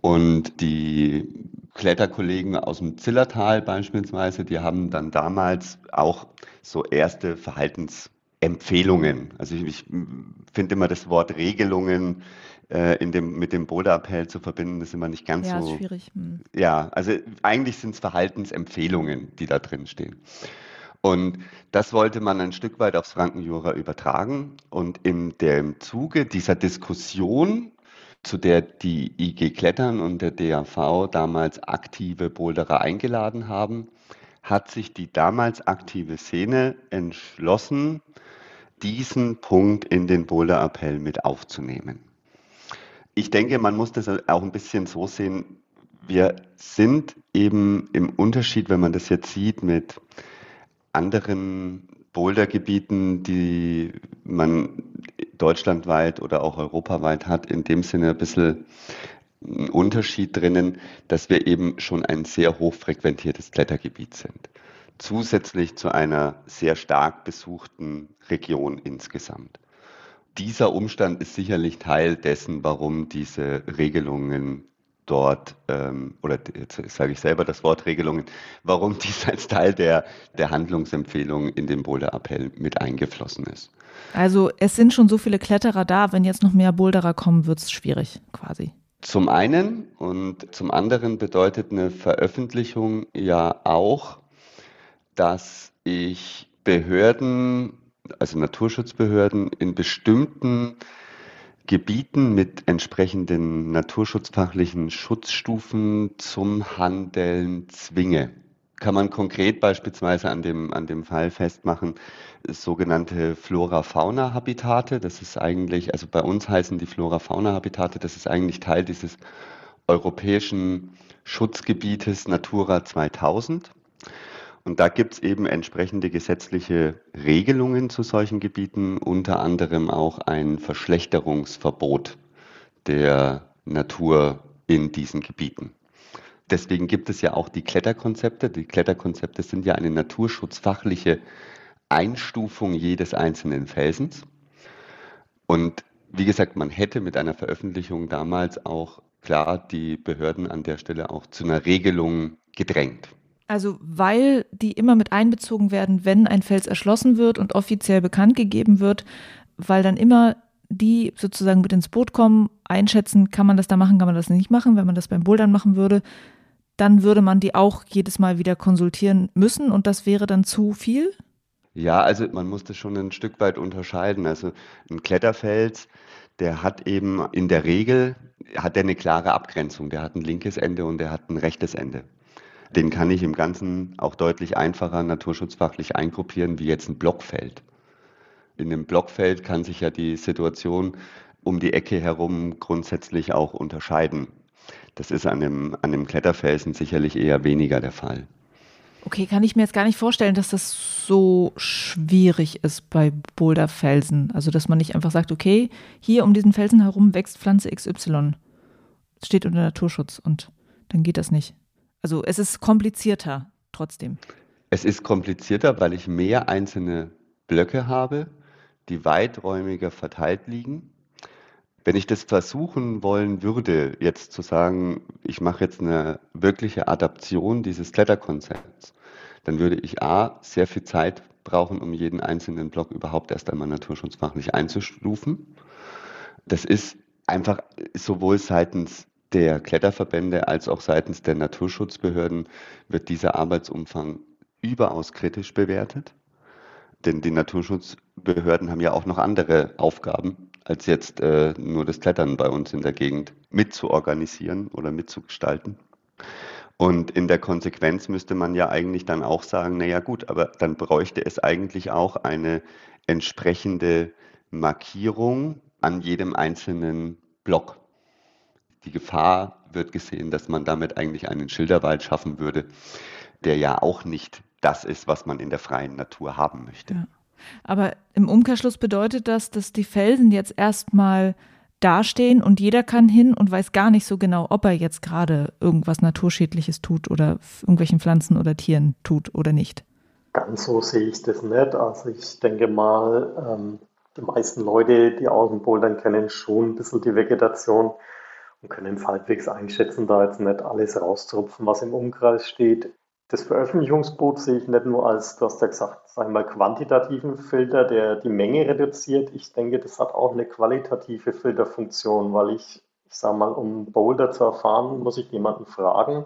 Und die Kletterkollegen aus dem Zillertal beispielsweise, die haben dann damals auch so erste Verhaltensempfehlungen. Also ich finde immer das Wort Regelungen mit dem Boulderappell zu verbinden, ist immer nicht ganz so. Ja, ist schwierig. Ja, also eigentlich sind es Verhaltensempfehlungen, die da drin stehen. Und das wollte man ein Stück weit aufs Frankenjura übertragen. Und in dem Zuge dieser Diskussion, zu der die IG Klettern und der DAV damals aktive Boulderer eingeladen haben, hat sich die damals aktive Szene entschlossen, diesen Punkt in den Boulderappell mit aufzunehmen. Ich denke, man muss das auch ein bisschen so sehen. Wir sind eben im Unterschied, wenn man das jetzt sieht, mit anderen Bouldergebieten, die man deutschlandweit oder auch europaweit hat, in dem Sinne ein bisschen ein Unterschied drinnen, dass wir eben schon ein sehr hochfrequentiertes Klettergebiet sind. Zusätzlich zu einer sehr stark besuchten Region insgesamt. Dieser Umstand ist sicherlich Teil dessen, warum diese Regelungen dort, oder jetzt sage ich selber das Wort Regelungen, warum dies als Teil der Handlungsempfehlung in den Boulderappell mit eingeflossen ist. Also es sind schon so viele Kletterer da, wenn jetzt noch mehr Boulderer kommen, wird es schwierig quasi. Zum einen und zum anderen bedeutet eine Veröffentlichung ja auch, dass ich Behörden, also Naturschutzbehörden in bestimmten Gebieten mit entsprechenden naturschutzfachlichen Schutzstufen zum Handeln zwinge. Kann man konkret beispielsweise an dem Fall festmachen, sogenannte Flora-Fauna-Habitate. Das ist eigentlich, also bei uns heißen die Flora-Fauna-Habitate, das ist eigentlich Teil dieses europäischen Schutzgebietes Natura 2000. Und da gibt es eben entsprechende gesetzliche Regelungen zu solchen Gebieten, unter anderem auch ein Verschlechterungsverbot der Natur in diesen Gebieten. Deswegen gibt es ja auch die Kletterkonzepte. Die Kletterkonzepte sind ja eine naturschutzfachliche Einstufung jedes einzelnen Felsens. Und wie gesagt, man hätte mit einer Veröffentlichung damals auch klar die Behörden an der Stelle auch zu einer Regelung gedrängt. Also weil die immer mit einbezogen werden, wenn ein Fels erschlossen wird und offiziell bekannt gegeben wird, weil dann immer die sozusagen mit ins Boot kommen, einschätzen, kann man das da machen, kann man das nicht machen. Wenn man das beim Bouldern machen würde, dann würde man die auch jedes Mal wieder konsultieren müssen und das wäre dann zu viel? Ja, also man muss das schon ein Stück weit unterscheiden. Also ein Kletterfels, der hat eben in der Regel eine klare Abgrenzung. Der hat ein linkes Ende und der hat ein rechtes Ende. Den kann ich im Ganzen auch deutlich einfacher naturschutzfachlich eingruppieren, wie jetzt ein Blockfeld. In einem Blockfeld kann sich ja die Situation um die Ecke herum grundsätzlich auch unterscheiden. Das ist an einem Kletterfelsen sicherlich eher weniger der Fall. Okay, kann ich mir jetzt gar nicht vorstellen, dass das so schwierig ist bei Boulderfelsen. Also, dass man nicht einfach sagt, okay, hier um diesen Felsen herum wächst Pflanze XY. Steht unter Naturschutz und dann geht das nicht. Also es ist komplizierter trotzdem. Es ist komplizierter, weil ich mehr einzelne Blöcke habe, die weiträumiger verteilt liegen. Wenn ich das versuchen wollen würde, jetzt zu sagen, ich mache jetzt eine wirkliche Adaption dieses Kletterkonzepts, dann würde ich A, sehr viel Zeit brauchen, um jeden einzelnen Block überhaupt erst einmal naturschutzfachlich einzustufen. Das ist einfach sowohl seitens der Kletterverbände als auch seitens der Naturschutzbehörden wird dieser Arbeitsumfang überaus kritisch bewertet. Denn die Naturschutzbehörden haben ja auch noch andere Aufgaben, als jetzt nur das Klettern bei uns in der Gegend mitzuorganisieren oder mitzugestalten. Und in der Konsequenz müsste man ja eigentlich dann auch sagen, naja gut, aber dann bräuchte es eigentlich auch eine entsprechende Markierung an jedem einzelnen Block. Die Gefahr wird gesehen, dass man damit eigentlich einen Schilderwald schaffen würde, der ja auch nicht das ist, was man in der freien Natur haben möchte. Ja. Aber im Umkehrschluss bedeutet das, dass die Felsen jetzt erstmal dastehen und jeder kann hin und weiß gar nicht so genau, ob er jetzt gerade irgendwas Naturschädliches tut oder irgendwelchen Pflanzen oder Tieren tut oder nicht. Ganz so sehe ich das nicht. Also ich denke mal, die meisten Leute, die Außenbouldern kennen, schon ein bisschen die Vegetation und können halbwegs einschätzen, da jetzt nicht alles rauszurupfen, was im Umkreis steht. Das Veröffentlichungsboot sehe ich nicht nur als, du hast ja gesagt, sagen wir mal, quantitativen Filter, der die Menge reduziert. Ich denke, das hat auch eine qualitative Filterfunktion, weil ich sage mal, um Boulder zu erfahren, muss ich jemanden fragen.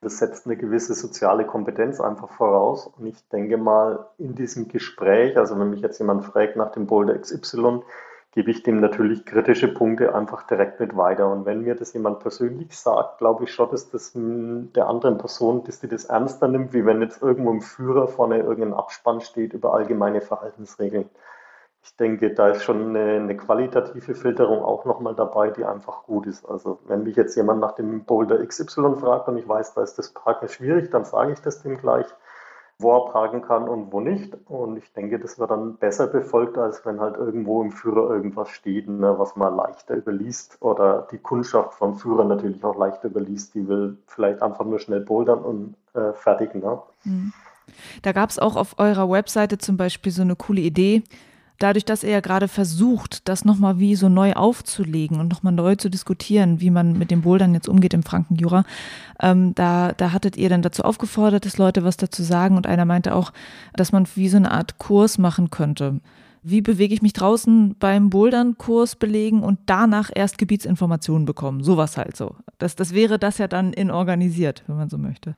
Das setzt eine gewisse soziale Kompetenz einfach voraus. Und ich denke mal, in diesem Gespräch, also wenn mich jetzt jemand fragt nach dem Boulder XY, gebe ich dem natürlich kritische Punkte einfach direkt mit weiter. Und wenn mir das jemand persönlich sagt, glaube ich schon, dass das der anderen Person, dass die das ernster nimmt, wie wenn jetzt irgendwo im Führer vorne irgendein Abspann steht über allgemeine Verhaltensregeln. Ich denke, da ist schon eine qualitative Filterung auch nochmal dabei, die einfach gut ist. Also wenn mich jetzt jemand nach dem Boulder XY fragt und ich weiß, da ist das Parken schwierig, dann sage ich das dem gleich, wo er parken kann und wo nicht. Und ich denke, das wird dann besser befolgt, als wenn halt irgendwo im Führer irgendwas steht, ne, was man leichter überliest oder die Kundschaft vom Führer natürlich auch leichter überliest. Die will vielleicht einfach nur schnell bouldern und fertig. Ne? Da gab es auch auf eurer Webseite zum Beispiel so eine coole Idee, dadurch, dass ihr ja gerade versucht, das nochmal wie so neu aufzulegen und nochmal neu zu diskutieren, wie man mit den Bouldern jetzt umgeht im Frankenjura, da hattet ihr dann dazu aufgefordert, dass Leute was dazu sagen und einer meinte auch, dass man wie so eine Art Kurs machen könnte. Wie bewege ich mich draußen beim Bouldern, Kurs belegen und danach erst Gebietsinformationen bekommen? Sowas halt so. Das wäre das ja dann inorganisiert, wenn man so möchte.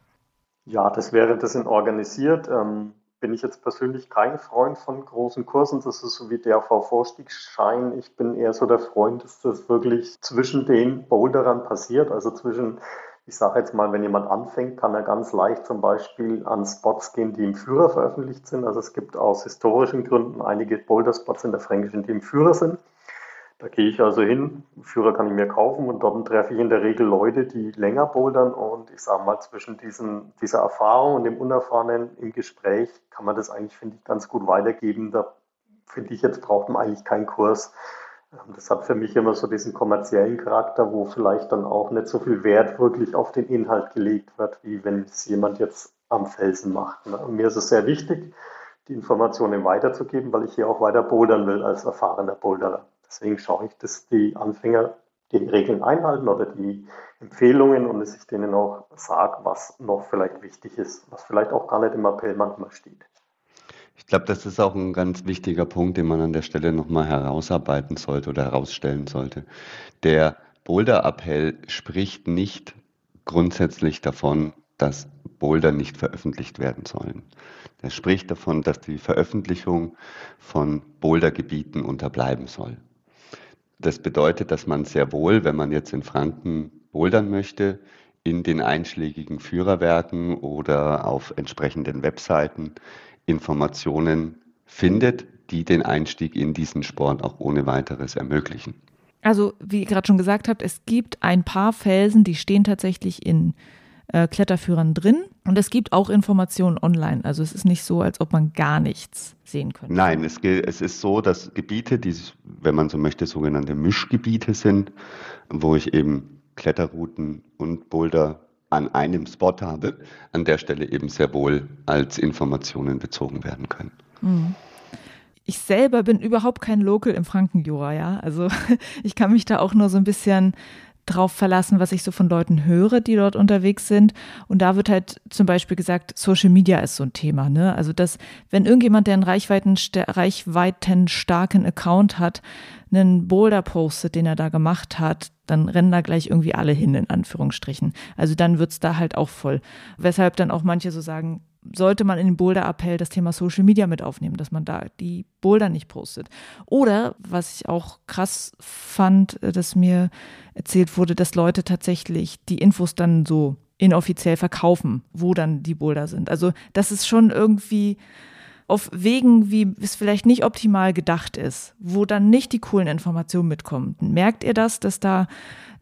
Ja, das wäre das inorganisiert. Bin ich jetzt persönlich kein Freund von großen Kursen. Das ist so wie DAV-Vorstiegsschein. Ich bin eher so der Freund, dass das wirklich zwischen den Boulderern passiert. Also zwischen, ich sage jetzt mal, wenn jemand anfängt, kann er ganz leicht zum Beispiel an Spots gehen, die im Führer veröffentlicht sind. Also es gibt aus historischen Gründen einige Boulderspots in der Fränkischen, die im Führer sind. Da gehe ich also hin, Führer kann ich mir kaufen und dort treffe ich in der Regel Leute, die länger bouldern und ich sage mal, zwischen dieser Erfahrung und dem Unerfahrenen im Gespräch kann man das eigentlich, finde ich, ganz gut weitergeben. Da finde ich, jetzt braucht man eigentlich keinen Kurs. Das hat für mich immer so diesen kommerziellen Charakter, wo vielleicht dann auch nicht so viel Wert wirklich auf den Inhalt gelegt wird, wie wenn es jemand jetzt am Felsen macht. Und mir ist es sehr wichtig, die Informationen weiterzugeben, weil ich hier auch weiter bouldern will als erfahrener Boulderer. Deswegen schaue ich, dass die Anfänger die Regeln einhalten oder die Empfehlungen und dass ich denen auch sage, was noch vielleicht wichtig ist, was vielleicht auch gar nicht im Appell manchmal steht. Ich glaube, das ist auch ein ganz wichtiger Punkt, den man an der Stelle nochmal herausarbeiten sollte oder herausstellen sollte. Der Boulder-Appell spricht nicht grundsätzlich davon, dass Boulder nicht veröffentlicht werden sollen. Er spricht davon, dass die Veröffentlichung von Bouldergebieten unterbleiben soll. Das bedeutet, dass man sehr wohl, wenn man jetzt in Franken bouldern möchte, in den einschlägigen Führerwerken oder auf entsprechenden Webseiten Informationen findet, die den Einstieg in diesen Sport auch ohne weiteres ermöglichen. Also, wie ihr gerade schon gesagt habt, es gibt ein paar Felsen, die stehen tatsächlich in Kletterführern drin und es gibt auch Informationen online. Also es ist nicht so, als ob man gar nichts sehen könnte. Nein, es ist so, dass Gebiete, die, wenn man so möchte, sogenannte Mischgebiete sind, wo ich eben Kletterrouten und Boulder an einem Spot habe, an der Stelle eben sehr wohl als Informationen bezogen werden können. Mhm. Ich selber bin überhaupt kein Local im Frankenjura, ja. Also ich kann mich da auch nur so ein bisschen drauf verlassen, was ich so von Leuten höre, die dort unterwegs sind. Und da wird halt zum Beispiel gesagt, Social Media ist so ein Thema, ne? Also dass, wenn irgendjemand, der einen reichweitenstarken Account hat, einen Boulder postet, den er da gemacht hat, dann rennen da gleich irgendwie alle hin, in Anführungsstrichen. Also dann wird's da halt auch voll. Weshalb dann auch manche so sagen, sollte man in den Boulder-Appell das Thema Social Media mit aufnehmen, dass man da die Boulder nicht postet. Oder, was ich auch krass fand, dass mir erzählt wurde, dass Leute tatsächlich die Infos dann so inoffiziell verkaufen, wo dann die Boulder sind. Also das ist schon irgendwie auf Wegen, wie es vielleicht nicht optimal gedacht ist, wo dann nicht die coolen Informationen mitkommen. Merkt ihr das, dass da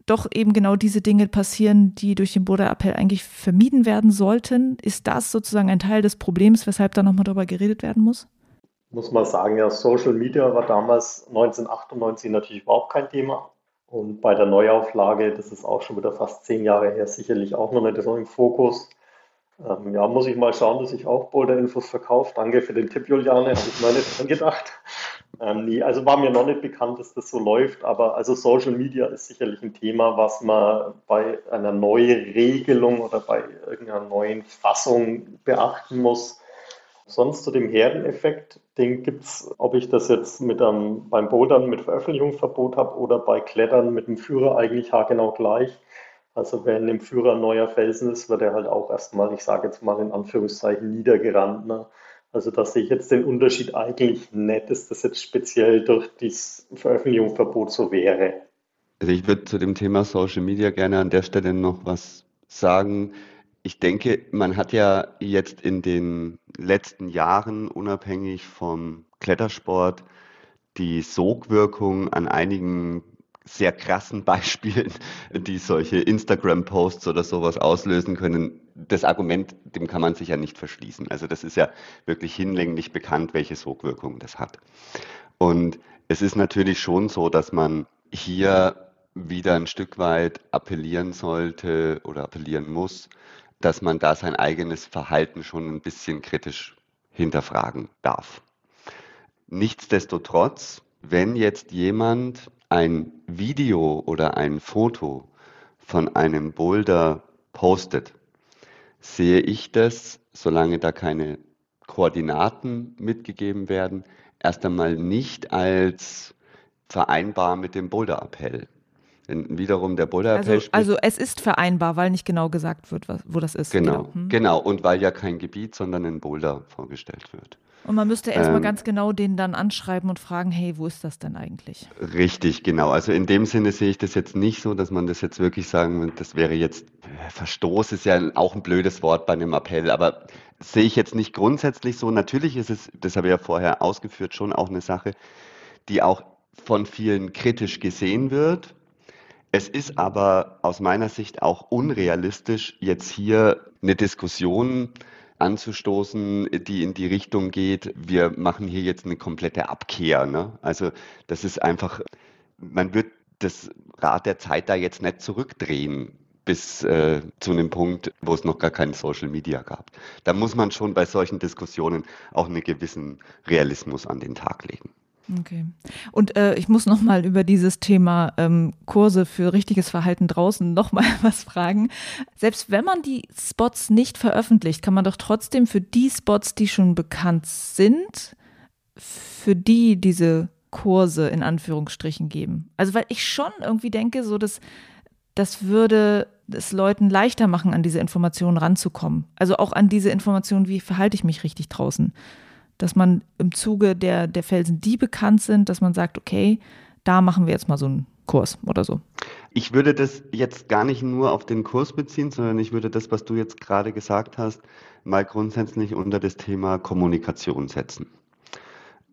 doch eben genau diese Dinge passieren, die durch den Boulder-Appell eigentlich vermieden werden sollten? Ist das sozusagen ein Teil des Problems, weshalb da nochmal drüber geredet werden muss? Muss man sagen, ja, Social Media war damals 1998 natürlich überhaupt kein Thema. Und bei der Neuauflage, das ist auch schon wieder fast 10 Jahre her, sicherlich auch noch nicht so im Fokus. Ja, muss ich mal schauen, dass ich auch Boulder-Infos verkaufe. Danke für den Tipp, Juliane, habe ich mir nicht dran gedacht. Also war mir noch nicht bekannt, dass das so läuft, aber also Social Media ist sicherlich ein Thema, was man bei einer neuen Regelung oder bei irgendeiner neuen Fassung beachten muss. Sonst zu dem Herdeneffekt, den gibt es, ob ich das jetzt beim Bouldern mit Veröffentlichungsverbot habe oder bei Klettern mit dem Führer, eigentlich haargenau gleich. Also wenn im Führer ein neuer Felsen ist, wird er halt auch erstmal, ich sage jetzt mal in Anführungszeichen, niedergerannt. Ne? Also da sehe ich jetzt den Unterschied eigentlich nicht, dass das jetzt speziell durch das Veröffentlichungsverbot so wäre. Also ich würde zu dem Thema Social Media gerne an der Stelle noch was sagen. Ich denke, man hat ja jetzt in den letzten Jahren, unabhängig vom Klettersport, die Sogwirkung an einigen sehr krassen Beispielen, die solche Instagram-Posts oder sowas auslösen können. Das Argument, dem kann man sich ja nicht verschließen. Also das ist ja wirklich hinlänglich bekannt, welche Sogwirkung das hat. Und es ist natürlich schon so, dass man hier wieder ein Stück weit appellieren sollte oder appellieren muss, dass man da sein eigenes Verhalten schon ein bisschen kritisch hinterfragen darf. Nichtsdestotrotz, wenn jetzt jemand ein Video oder ein Foto von einem Boulder postet, sehe ich das, solange da keine Koordinaten mitgegeben werden, erst einmal nicht als vereinbar mit dem Boulder-Appell. Wiederum der Boulder-Appell also es ist vereinbar, weil nicht genau gesagt wird, wo das ist. Genau. Und weil ja kein Gebiet, sondern ein Boulder vorgestellt wird. Und man müsste erstmal ganz genau den dann anschreiben und fragen, hey, wo ist das denn eigentlich? Richtig, genau. Also in dem Sinne sehe ich das jetzt nicht so, dass man das jetzt wirklich sagen würde, das wäre jetzt, Verstoß ist ja auch ein blödes Wort bei einem Appell, aber sehe ich jetzt nicht grundsätzlich so. Natürlich ist es, das habe ich ja vorher ausgeführt, schon auch eine Sache, die auch von vielen kritisch gesehen wird. Es ist aber aus meiner Sicht auch unrealistisch, jetzt hier eine Diskussion anzustoßen, die in die Richtung geht, wir machen hier jetzt eine komplette Abkehr. Ne? Also das ist einfach, man wird das Rad der Zeit da jetzt nicht zurückdrehen bis zu einem Punkt, wo es noch gar kein Social Media gab. Da muss man schon bei solchen Diskussionen auch einen gewissen Realismus an den Tag legen. Okay. Und ich muss nochmal über dieses Thema Kurse für richtiges Verhalten draußen nochmal was fragen. Selbst wenn man die Spots nicht veröffentlicht, kann man doch trotzdem für die Spots, die schon bekannt sind, für die diese Kurse in Anführungsstrichen geben. Also weil ich schon irgendwie denke, so dass das würde es Leuten leichter machen, an diese Informationen ranzukommen. Also auch an diese Informationen, wie verhalte ich mich richtig draußen. Dass man im Zuge der Felsen, die bekannt sind, dass man sagt, okay, da machen wir jetzt mal so einen Kurs oder so. Ich würde das jetzt gar nicht nur auf den Kurs beziehen, sondern ich würde das, was du jetzt gerade gesagt hast, mal grundsätzlich unter das Thema Kommunikation setzen.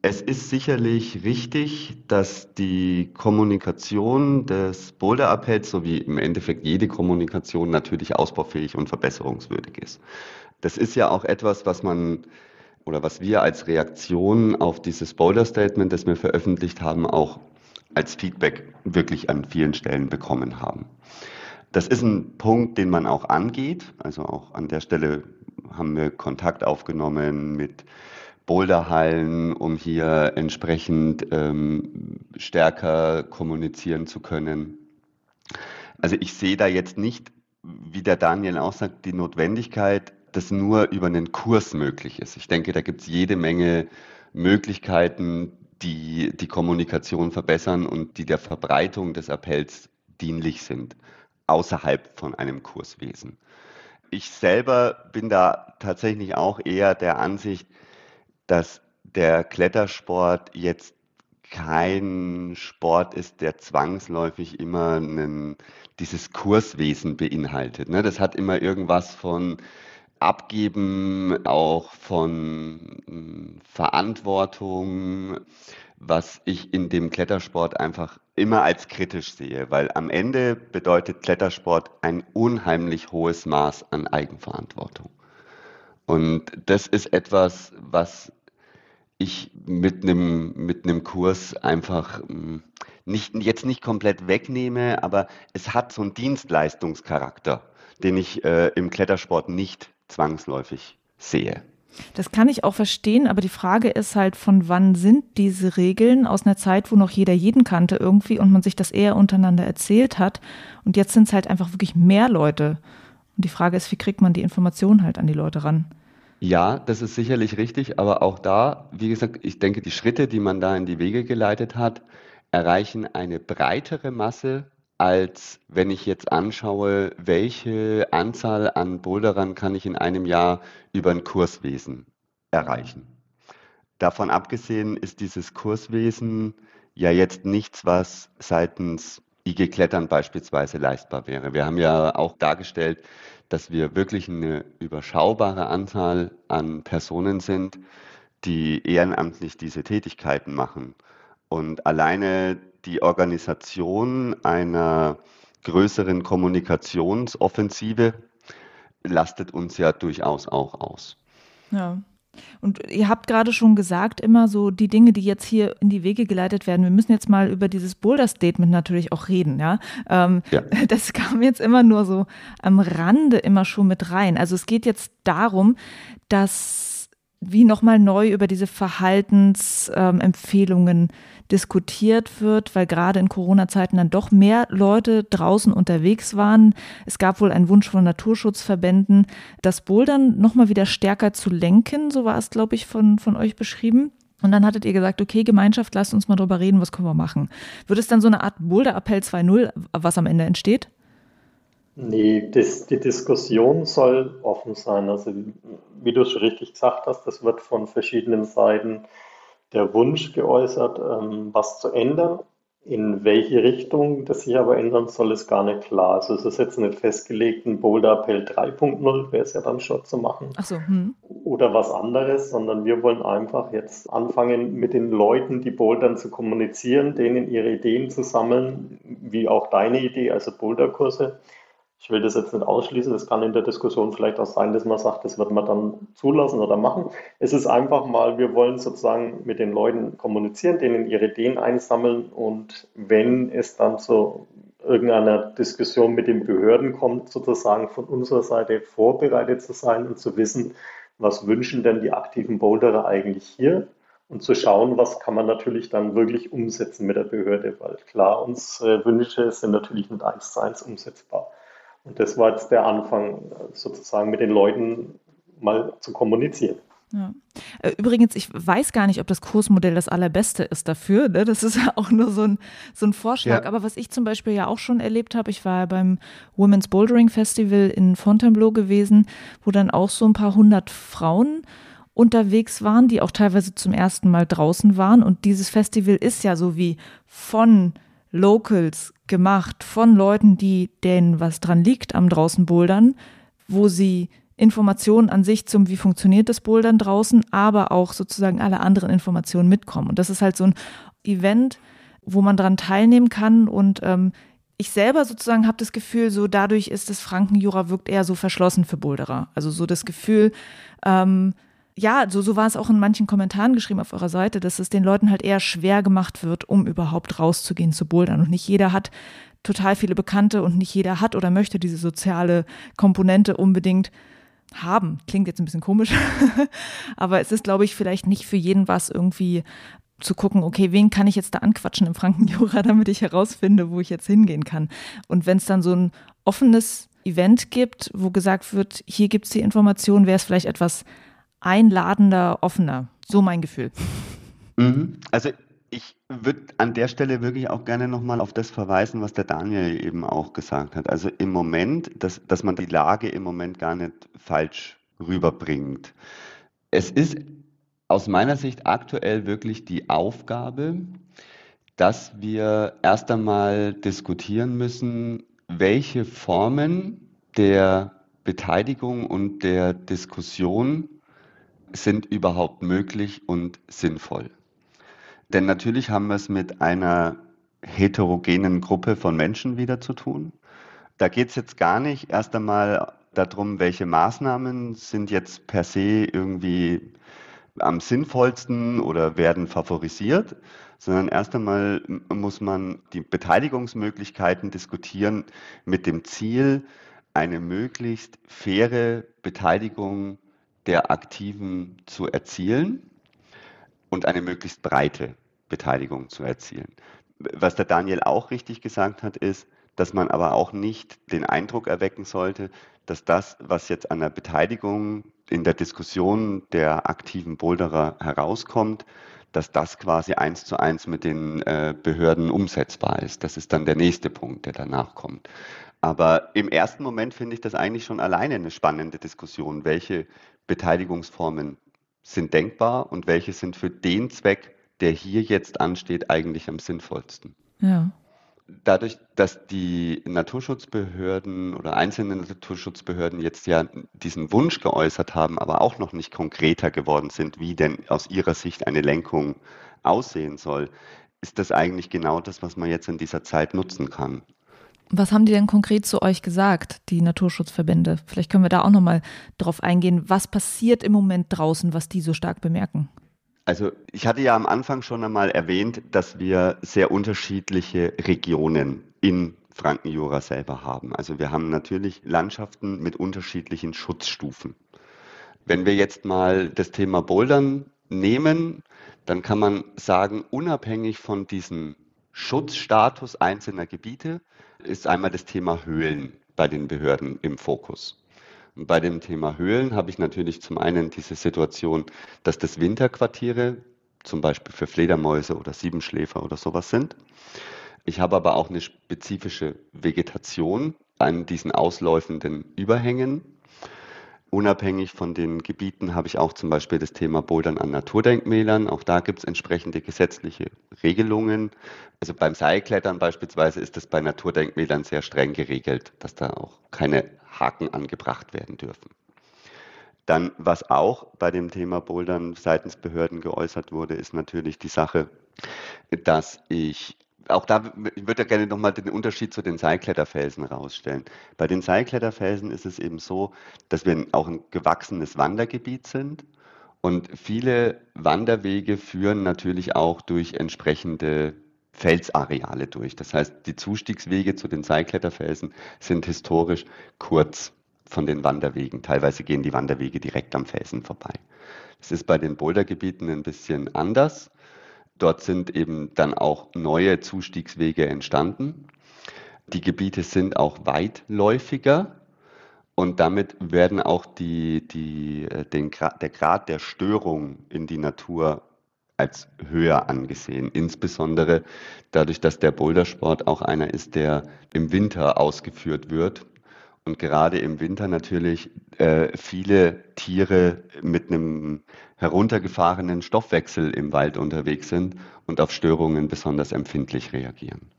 Es ist sicherlich richtig, dass die Kommunikation des Boulder-Appells sowie im Endeffekt jede Kommunikation natürlich ausbaufähig und verbesserungswürdig ist. Das ist ja auch etwas, was man oder was wir als Reaktion auf dieses Boulder-Statement, das wir veröffentlicht haben, auch als Feedback wirklich an vielen Stellen bekommen haben. Das ist ein Punkt, den man auch angeht. Also auch an der Stelle haben wir Kontakt aufgenommen mit Boulderhallen, um hier entsprechend stärker kommunizieren zu können. Also ich sehe da jetzt nicht, wie der Daniel auch sagt, die Notwendigkeit, das nur über einen Kurs möglich ist. Ich denke, da gibt es jede Menge Möglichkeiten, die die Kommunikation verbessern und die der Verbreitung des Appells dienlich sind, außerhalb von einem Kurswesen. Ich selber bin da tatsächlich auch eher der Ansicht, dass der Klettersport jetzt kein Sport ist, der zwangsläufig immer dieses Kurswesen beinhaltet. Ne? Das hat immer irgendwas von Abgeben, auch von Verantwortung, was ich in dem Klettersport einfach immer als kritisch sehe, weil am Ende bedeutet Klettersport ein unheimlich hohes Maß an Eigenverantwortung. Und das ist etwas, was ich mit einem Kurs einfach jetzt nicht komplett wegnehme, aber es hat so einen Dienstleistungscharakter, den ich im Klettersport nicht zwangsläufig sehe. Das kann ich auch verstehen, aber die Frage ist halt, von wann sind diese Regeln? Aus einer Zeit, wo noch jeder jeden kannte irgendwie und man sich das eher untereinander erzählt hat. Und jetzt sind es halt einfach wirklich mehr Leute. Und die Frage ist, wie kriegt man die Informationen halt an die Leute ran? Ja, das ist sicherlich richtig, aber auch da, wie gesagt, ich denke, die Schritte, die man da in die Wege geleitet hat, erreichen eine breitere Masse, als wenn ich jetzt anschaue, welche Anzahl an Boulderern kann ich in einem Jahr über ein Kurswesen erreichen. Davon abgesehen ist dieses Kurswesen ja jetzt nichts, was seitens IG Klettern beispielsweise leistbar wäre. Wir haben ja auch dargestellt, dass wir wirklich eine überschaubare Anzahl an Personen sind, die ehrenamtlich diese Tätigkeiten machen. Und alleine die Organisation einer größeren Kommunikationsoffensive lastet uns ja durchaus auch aus. Ja. Und ihr habt gerade schon gesagt, immer so die Dinge, die jetzt hier in die Wege geleitet werden. Wir müssen jetzt mal über dieses Boulder-Statement natürlich auch reden. Ja? Ja. Das kam jetzt immer nur so am Rande immer schon mit rein. Also es geht jetzt darum, dass wie nochmal neu über diese Verhaltensempfehlungen diskutiert wird, weil gerade in Corona-Zeiten dann doch mehr Leute draußen unterwegs waren. Es gab wohl einen Wunsch von Naturschutzverbänden, das Bouldern nochmal wieder stärker zu lenken, so war es, glaube ich, von euch beschrieben. Und dann hattet ihr gesagt, okay, Gemeinschaft, lasst uns mal drüber reden, was können wir machen. Wird es dann so eine Art Boulder-Appell 2.0, was am Ende entsteht? Nee, die Diskussion soll offen sein. Also wie du schon richtig gesagt hast, das wird von verschiedenen Seiten der Wunsch geäußert, was zu ändern. In welche Richtung das sich aber ändern soll, ist gar nicht klar. Also es ist jetzt nicht festgelegt, ein Boulder-Appell 3.0 wäre es ja dann schon zu machen. Ach so, Oder was anderes, sondern wir wollen einfach jetzt anfangen, mit den Leuten, die bouldern, zu kommunizieren, denen ihre Ideen zu sammeln, wie auch deine Idee, also Boulderkurse. Ich will das jetzt nicht ausschließen, das kann in der Diskussion vielleicht auch sein, dass man sagt, das wird man dann zulassen oder machen. Es ist einfach mal, wir wollen sozusagen mit den Leuten kommunizieren, denen ihre Ideen einsammeln und wenn es dann zu irgendeiner Diskussion mit den Behörden kommt, sozusagen von unserer Seite vorbereitet zu sein und zu wissen, was wünschen denn die aktiven Boulderer eigentlich hier? Und zu schauen, was kann man natürlich dann wirklich umsetzen mit der Behörde, weil klar, unsere Wünsche sind natürlich nicht 1:1 umsetzbar. Und das war jetzt der Anfang, sozusagen mit den Leuten mal zu kommunizieren. Ja. Übrigens, ich weiß gar nicht, ob das Kursmodell das allerbeste ist dafür. Ne? Das ist auch nur so ein Vorschlag. Ja. Aber was ich zum Beispiel ja auch schon erlebt habe, ich war beim Women's Bouldering Festival in Fontainebleau gewesen, wo dann auch so ein paar hundert Frauen unterwegs waren, die auch teilweise zum ersten Mal draußen waren. Und dieses Festival ist ja so wie von Locals gemacht, von Leuten, denen was dran liegt am draußen Bouldern, wo sie Informationen an sich zum, wie funktioniert das Bouldern draußen, aber auch sozusagen alle anderen Informationen mitkommen. Und das ist halt so ein Event, wo man dran teilnehmen kann. Und ich selber sozusagen habe das Gefühl, so dadurch ist das Frankenjura wirkt eher so verschlossen für Boulderer. Also so das Gefühl, so war es auch in manchen Kommentaren geschrieben auf eurer Seite, dass es den Leuten halt eher schwer gemacht wird, um überhaupt rauszugehen zu bouldern. Und nicht jeder hat total viele Bekannte und nicht jeder hat oder möchte diese soziale Komponente unbedingt haben. Klingt jetzt ein bisschen komisch, aber es ist, glaube ich, vielleicht nicht für jeden was irgendwie zu gucken, okay, wen kann ich jetzt da anquatschen im Frankenjura, damit ich herausfinde, wo ich jetzt hingehen kann. Und wenn es dann so ein offenes Event gibt, wo gesagt wird, hier gibt es die Information, wäre es vielleicht etwas einladender, offener. So mein Gefühl. Also ich würde an der Stelle wirklich auch gerne nochmal auf das verweisen, was der Daniel eben auch gesagt hat. Also im Moment, dass man die Lage im Moment gar nicht falsch rüberbringt. Es ist aus meiner Sicht aktuell wirklich die Aufgabe, dass wir erst einmal diskutieren müssen, welche Formen der Beteiligung und der Diskussion sind überhaupt möglich und sinnvoll. Denn natürlich haben wir es mit einer heterogenen Gruppe von Menschen wieder zu tun. Da geht es jetzt gar nicht erst einmal darum, welche Maßnahmen sind jetzt per se irgendwie am sinnvollsten oder werden favorisiert, sondern erst einmal muss man die Beteiligungsmöglichkeiten diskutieren mit dem Ziel, eine möglichst faire Beteiligung der Aktiven zu erzielen und eine möglichst breite Beteiligung zu erzielen. Was der Daniel auch richtig gesagt hat, ist, dass man aber auch nicht den Eindruck erwecken sollte, dass das, was jetzt an der Beteiligung in der Diskussion der aktiven Boulderer herauskommt, dass das quasi 1:1 mit den Behörden umsetzbar ist. Das ist dann der nächste Punkt, der danach kommt. Aber im ersten Moment finde ich das eigentlich schon alleine eine spannende Diskussion. Welche Beteiligungsformen sind denkbar und welche sind für den Zweck, der hier jetzt ansteht, eigentlich am sinnvollsten? Ja. Dadurch, dass die Naturschutzbehörden oder einzelne Naturschutzbehörden jetzt ja diesen Wunsch geäußert haben, aber auch noch nicht konkreter geworden sind, wie denn aus ihrer Sicht eine Lenkung aussehen soll, ist das eigentlich genau das, was man jetzt in dieser Zeit nutzen kann. Was haben die denn konkret zu euch gesagt, die Naturschutzverbände? Vielleicht können wir da auch nochmal drauf eingehen. Was passiert im Moment draußen, was die so stark bemerken? Also ich hatte ja am Anfang schon einmal erwähnt, dass wir sehr unterschiedliche Regionen in Frankenjura selber haben. Also wir haben natürlich Landschaften mit unterschiedlichen Schutzstufen. Wenn wir jetzt mal das Thema Bouldern nehmen, dann kann man sagen, unabhängig von diesem Schutzstatus einzelner Gebiete ist einmal das Thema Höhlen bei den Behörden im Fokus. Bei dem Thema Höhlen habe ich natürlich zum einen diese Situation, dass das Winterquartiere zum Beispiel für Fledermäuse oder Siebenschläfer oder sowas sind. Ich habe aber auch eine spezifische Vegetation an diesen ausläufenden Überhängen. Unabhängig von den Gebieten habe ich auch zum Beispiel das Thema Bouldern an Naturdenkmälern. Auch da gibt es entsprechende gesetzliche Regelungen. Also beim Seilklettern beispielsweise ist das bei Naturdenkmälern sehr streng geregelt, dass da auch keine Haken angebracht werden dürfen. Dann, was auch bei dem Thema Bouldern seitens Behörden geäußert wurde, ist natürlich die Sache, dass ich würde ja gerne nochmal den Unterschied zu den Seilkletterfelsen rausstellen. Bei den Seilkletterfelsen ist es eben so, dass wir auch ein gewachsenes Wandergebiet sind und viele Wanderwege führen natürlich auch durch entsprechende Felsareale durch. Das heißt, die Zustiegswege zu den Seilkletterfelsen sind historisch kurz von den Wanderwegen. Teilweise gehen die Wanderwege direkt am Felsen vorbei. Das ist bei den Bouldergebieten ein bisschen anders. Dort sind eben dann auch neue Zustiegswege entstanden. Die Gebiete sind auch weitläufiger und damit werden auch der Grad der Störung in die Natur als höher angesehen. Insbesondere dadurch, dass der Bouldersport auch einer ist, der im Winter ausgeführt wird. Und gerade im Winter natürlich viele Tiere mit einem heruntergefahrenen Stoffwechsel im Wald unterwegs sind und auf Störungen besonders empfindlich reagieren.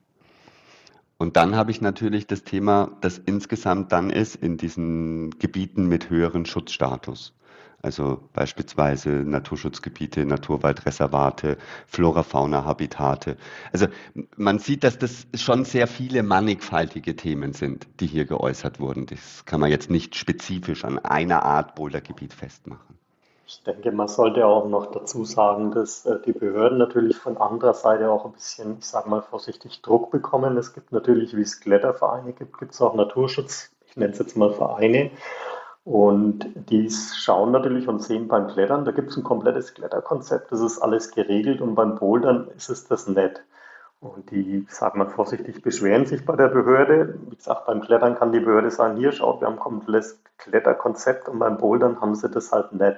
Und dann habe ich natürlich das Thema, das insgesamt dann ist in diesen Gebieten mit höheren Schutzstatus. Also beispielsweise Naturschutzgebiete, Naturwaldreservate, Flora-Fauna-Habitate. Also man sieht, dass das schon sehr viele mannigfaltige Themen sind, die hier geäußert wurden. Das kann man jetzt nicht spezifisch an einer Art Bouldergebiet festmachen. Ich denke, man sollte auch noch dazu sagen, dass die Behörden natürlich von anderer Seite auch ein bisschen, ich sage mal vorsichtig, Druck bekommen. Es gibt natürlich, wie es Klettervereine gibt, gibt es auch Naturschutz, ich nenne es jetzt mal Vereine. Und die schauen natürlich und sehen beim Klettern, da gibt es ein komplettes Kletterkonzept, das ist alles geregelt und beim Bouldern ist es das nicht. Und die, sagt man vorsichtig, beschweren sich bei der Behörde. Wie gesagt, beim Klettern kann die Behörde sagen, hier schaut, wir haben ein komplettes Kletterkonzept und beim Bouldern haben sie das halt nicht.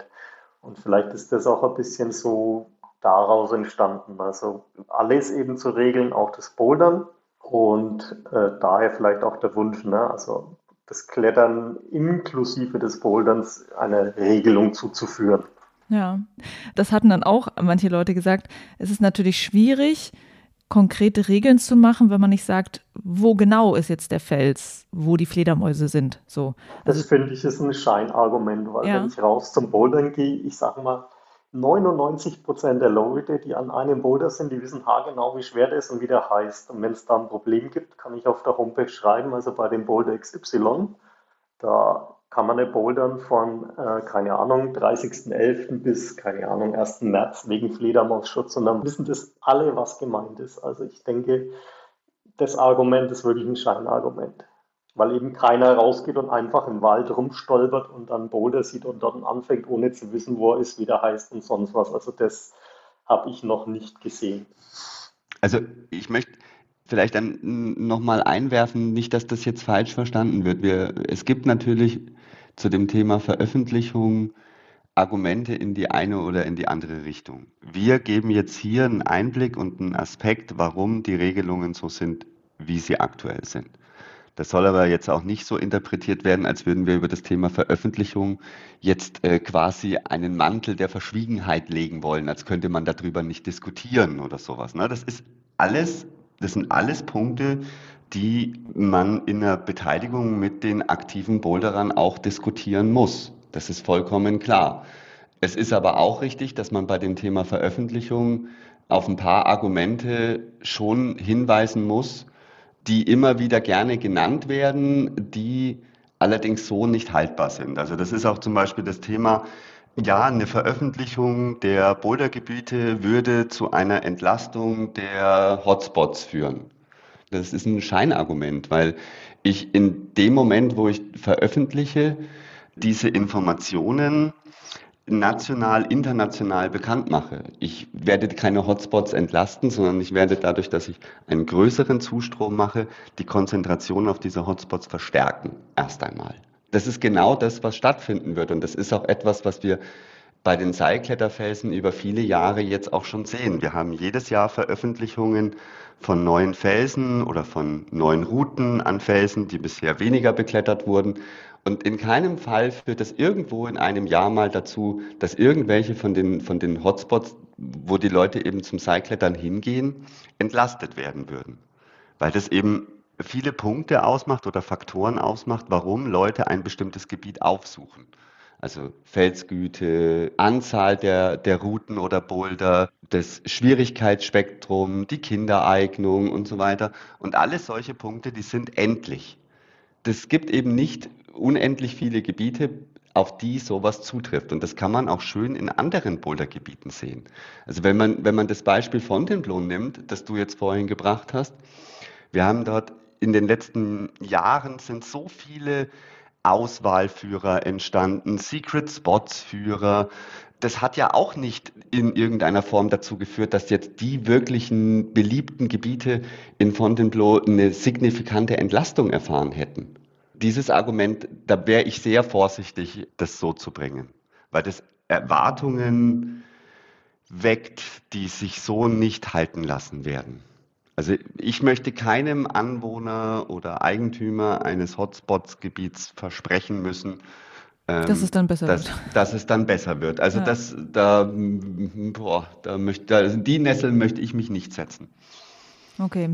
Und vielleicht ist das auch ein bisschen so daraus entstanden, also alles eben zu regeln, auch das Bouldern und daher vielleicht auch der Wunsch, ne? Also das Klettern inklusive des Boulderns eine Regelung zuzuführen. Ja, das hatten dann auch manche Leute gesagt. Es ist natürlich schwierig, konkrete Regeln zu machen, wenn man nicht sagt, wo genau ist jetzt der Fels, wo die Fledermäuse sind. So. Das finde ich ist ein Scheinargument, weil wenn ich raus zum Bouldern gehe, ich sage mal, 99% der Leute, die an einem Boulder sind, die wissen haargenau, wie schwer der ist und wie der heißt. Und wenn es da ein Problem gibt, kann ich auf der Homepage schreiben, also bei dem Boulder XY, da kann man nicht bouldern von, keine Ahnung, 30.11. bis, keine Ahnung, 1. März wegen Fledermausschutz, und dann wissen das alle, was gemeint ist. Also ich denke, das Argument ist wirklich ein Scheinargument, weil eben keiner rausgeht und einfach im Wald rumstolpert und dann Boulder sieht und dann anfängt, ohne zu wissen, wo er ist, wie der heißt und sonst was. Also das habe ich noch nicht gesehen. Also ich möchte vielleicht nochmal einwerfen, nicht, dass das jetzt falsch verstanden wird. Es gibt natürlich zu dem Thema Veröffentlichung Argumente in die eine oder in die andere Richtung. Wir geben jetzt hier einen Einblick und einen Aspekt, warum die Regelungen so sind, wie sie aktuell sind. Das soll aber jetzt auch nicht so interpretiert werden, als würden wir über das Thema Veröffentlichung jetzt quasi einen Mantel der Verschwiegenheit legen wollen, als könnte man darüber nicht diskutieren oder sowas. Ne? Das sind alles Punkte, die man in der Beteiligung mit den aktiven Boulderern auch diskutieren muss. Das ist vollkommen klar. Es ist aber auch richtig, dass man bei dem Thema Veröffentlichung auf ein paar Argumente schon hinweisen muss, die immer wieder gerne genannt werden, die allerdings so nicht haltbar sind. Also das ist auch zum Beispiel das Thema, ja, eine Veröffentlichung der Bouldergebiete würde zu einer Entlastung der Hotspots führen. Das ist ein Scheinargument, weil ich in dem Moment, wo ich veröffentliche, diese Informationen national, international bekannt mache. Ich werde keine Hotspots entlasten, sondern ich werde dadurch, dass ich einen größeren Zustrom mache, die Konzentration auf diese Hotspots verstärken, erst einmal. Das ist genau das, was stattfinden wird, und das ist auch etwas, was wir bei den Seilkletterfelsen über viele Jahre jetzt auch schon sehen. Wir haben jedes Jahr Veröffentlichungen von neuen Felsen oder von neuen Routen an Felsen, die bisher weniger beklettert wurden. Und in keinem Fall führt das irgendwo in einem Jahr mal dazu, dass irgendwelche von den Hotspots, wo die Leute eben zum Seilklettern hingehen, entlastet werden würden. Weil das eben viele Punkte ausmacht oder Faktoren ausmacht, warum Leute ein bestimmtes Gebiet aufsuchen. Also Felsgüte, Anzahl der Routen oder Boulder, das Schwierigkeitsspektrum, die Kindereignung und so weiter. Und alle solche Punkte, die sind endlich. Das gibt eben nicht unendlich viele Gebiete, auf die sowas zutrifft. Und das kann man auch schön in anderen Bouldergebieten sehen. Also wenn man das Beispiel Fontainebleau nimmt, das du jetzt vorhin gebracht hast, wir haben dort in den letzten Jahren sind so viele Auswahlführer entstanden, Secret Spots-Führer. Das hat ja auch nicht in irgendeiner Form dazu geführt, dass jetzt die wirklichen beliebten Gebiete in Fontainebleau eine signifikante Entlastung erfahren hätten. Dieses Argument, da wäre ich sehr vorsichtig, das so zu bringen, weil das Erwartungen weckt, die sich so nicht halten lassen werden. Also ich möchte keinem Anwohner oder Eigentümer eines Hotspots-Gebiets versprechen müssen, dass es dann besser wird. Also ja. Die Nessel möchte ich mich nicht setzen. Okay.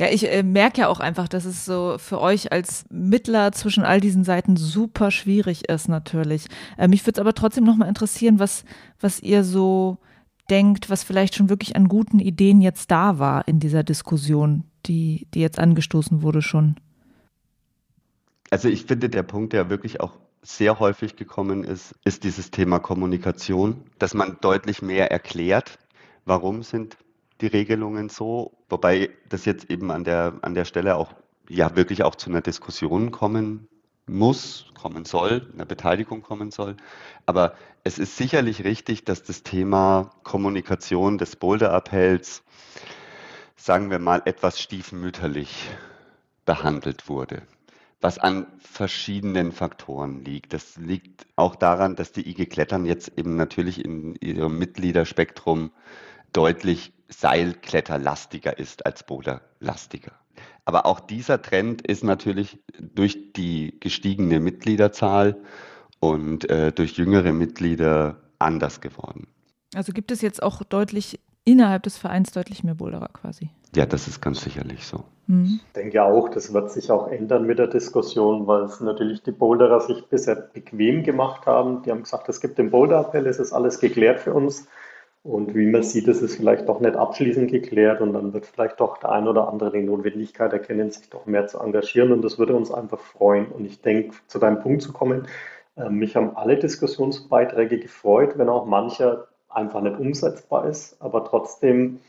Ja, ich merke ja auch einfach, dass es so für euch als Mittler zwischen all diesen Seiten super schwierig ist natürlich. Mich würde es aber trotzdem nochmal interessieren, was ihr so denkt, was vielleicht schon wirklich an guten Ideen jetzt da war in dieser Diskussion, die jetzt angestoßen wurde schon. Also ich finde, der Punkt, der wirklich auch sehr häufig gekommen ist, ist dieses Thema Kommunikation, dass man deutlich mehr erklärt, warum sind die Regelungen so, wobei das jetzt eben an der Stelle auch ja wirklich auch zu einer Diskussion einer Beteiligung kommen soll. Aber es ist sicherlich richtig, dass das Thema Kommunikation des Boulder-Appells, sagen wir mal, etwas stiefmütterlich behandelt wurde, was an verschiedenen Faktoren liegt. Das liegt auch daran, dass die IG Klettern jetzt eben natürlich in ihrem Mitgliederspektrum deutlich seilkletterlastiger ist als boulderlastiger. Aber auch dieser Trend ist natürlich durch die gestiegene Mitgliederzahl und durch jüngere Mitglieder anders geworden. Also gibt es jetzt auch innerhalb des Vereins deutlich mehr Boulderer quasi? Ja, das ist ganz sicherlich so. Mhm. Ich denke auch, das wird sich auch ändern mit der Diskussion, weil es natürlich die Boulderer sich bisher bequem gemacht haben. Die haben gesagt, es gibt den Boulder-Appell, es ist alles geklärt für uns. Und wie man sieht, ist es vielleicht doch nicht abschließend geklärt und dann wird vielleicht doch der ein oder andere die Notwendigkeit erkennen, sich doch mehr zu engagieren, und das würde uns einfach freuen. Und ich denke, zu deinem Punkt zu kommen, mich haben alle Diskussionsbeiträge gefreut, wenn auch mancher einfach nicht umsetzbar ist, aber trotzdem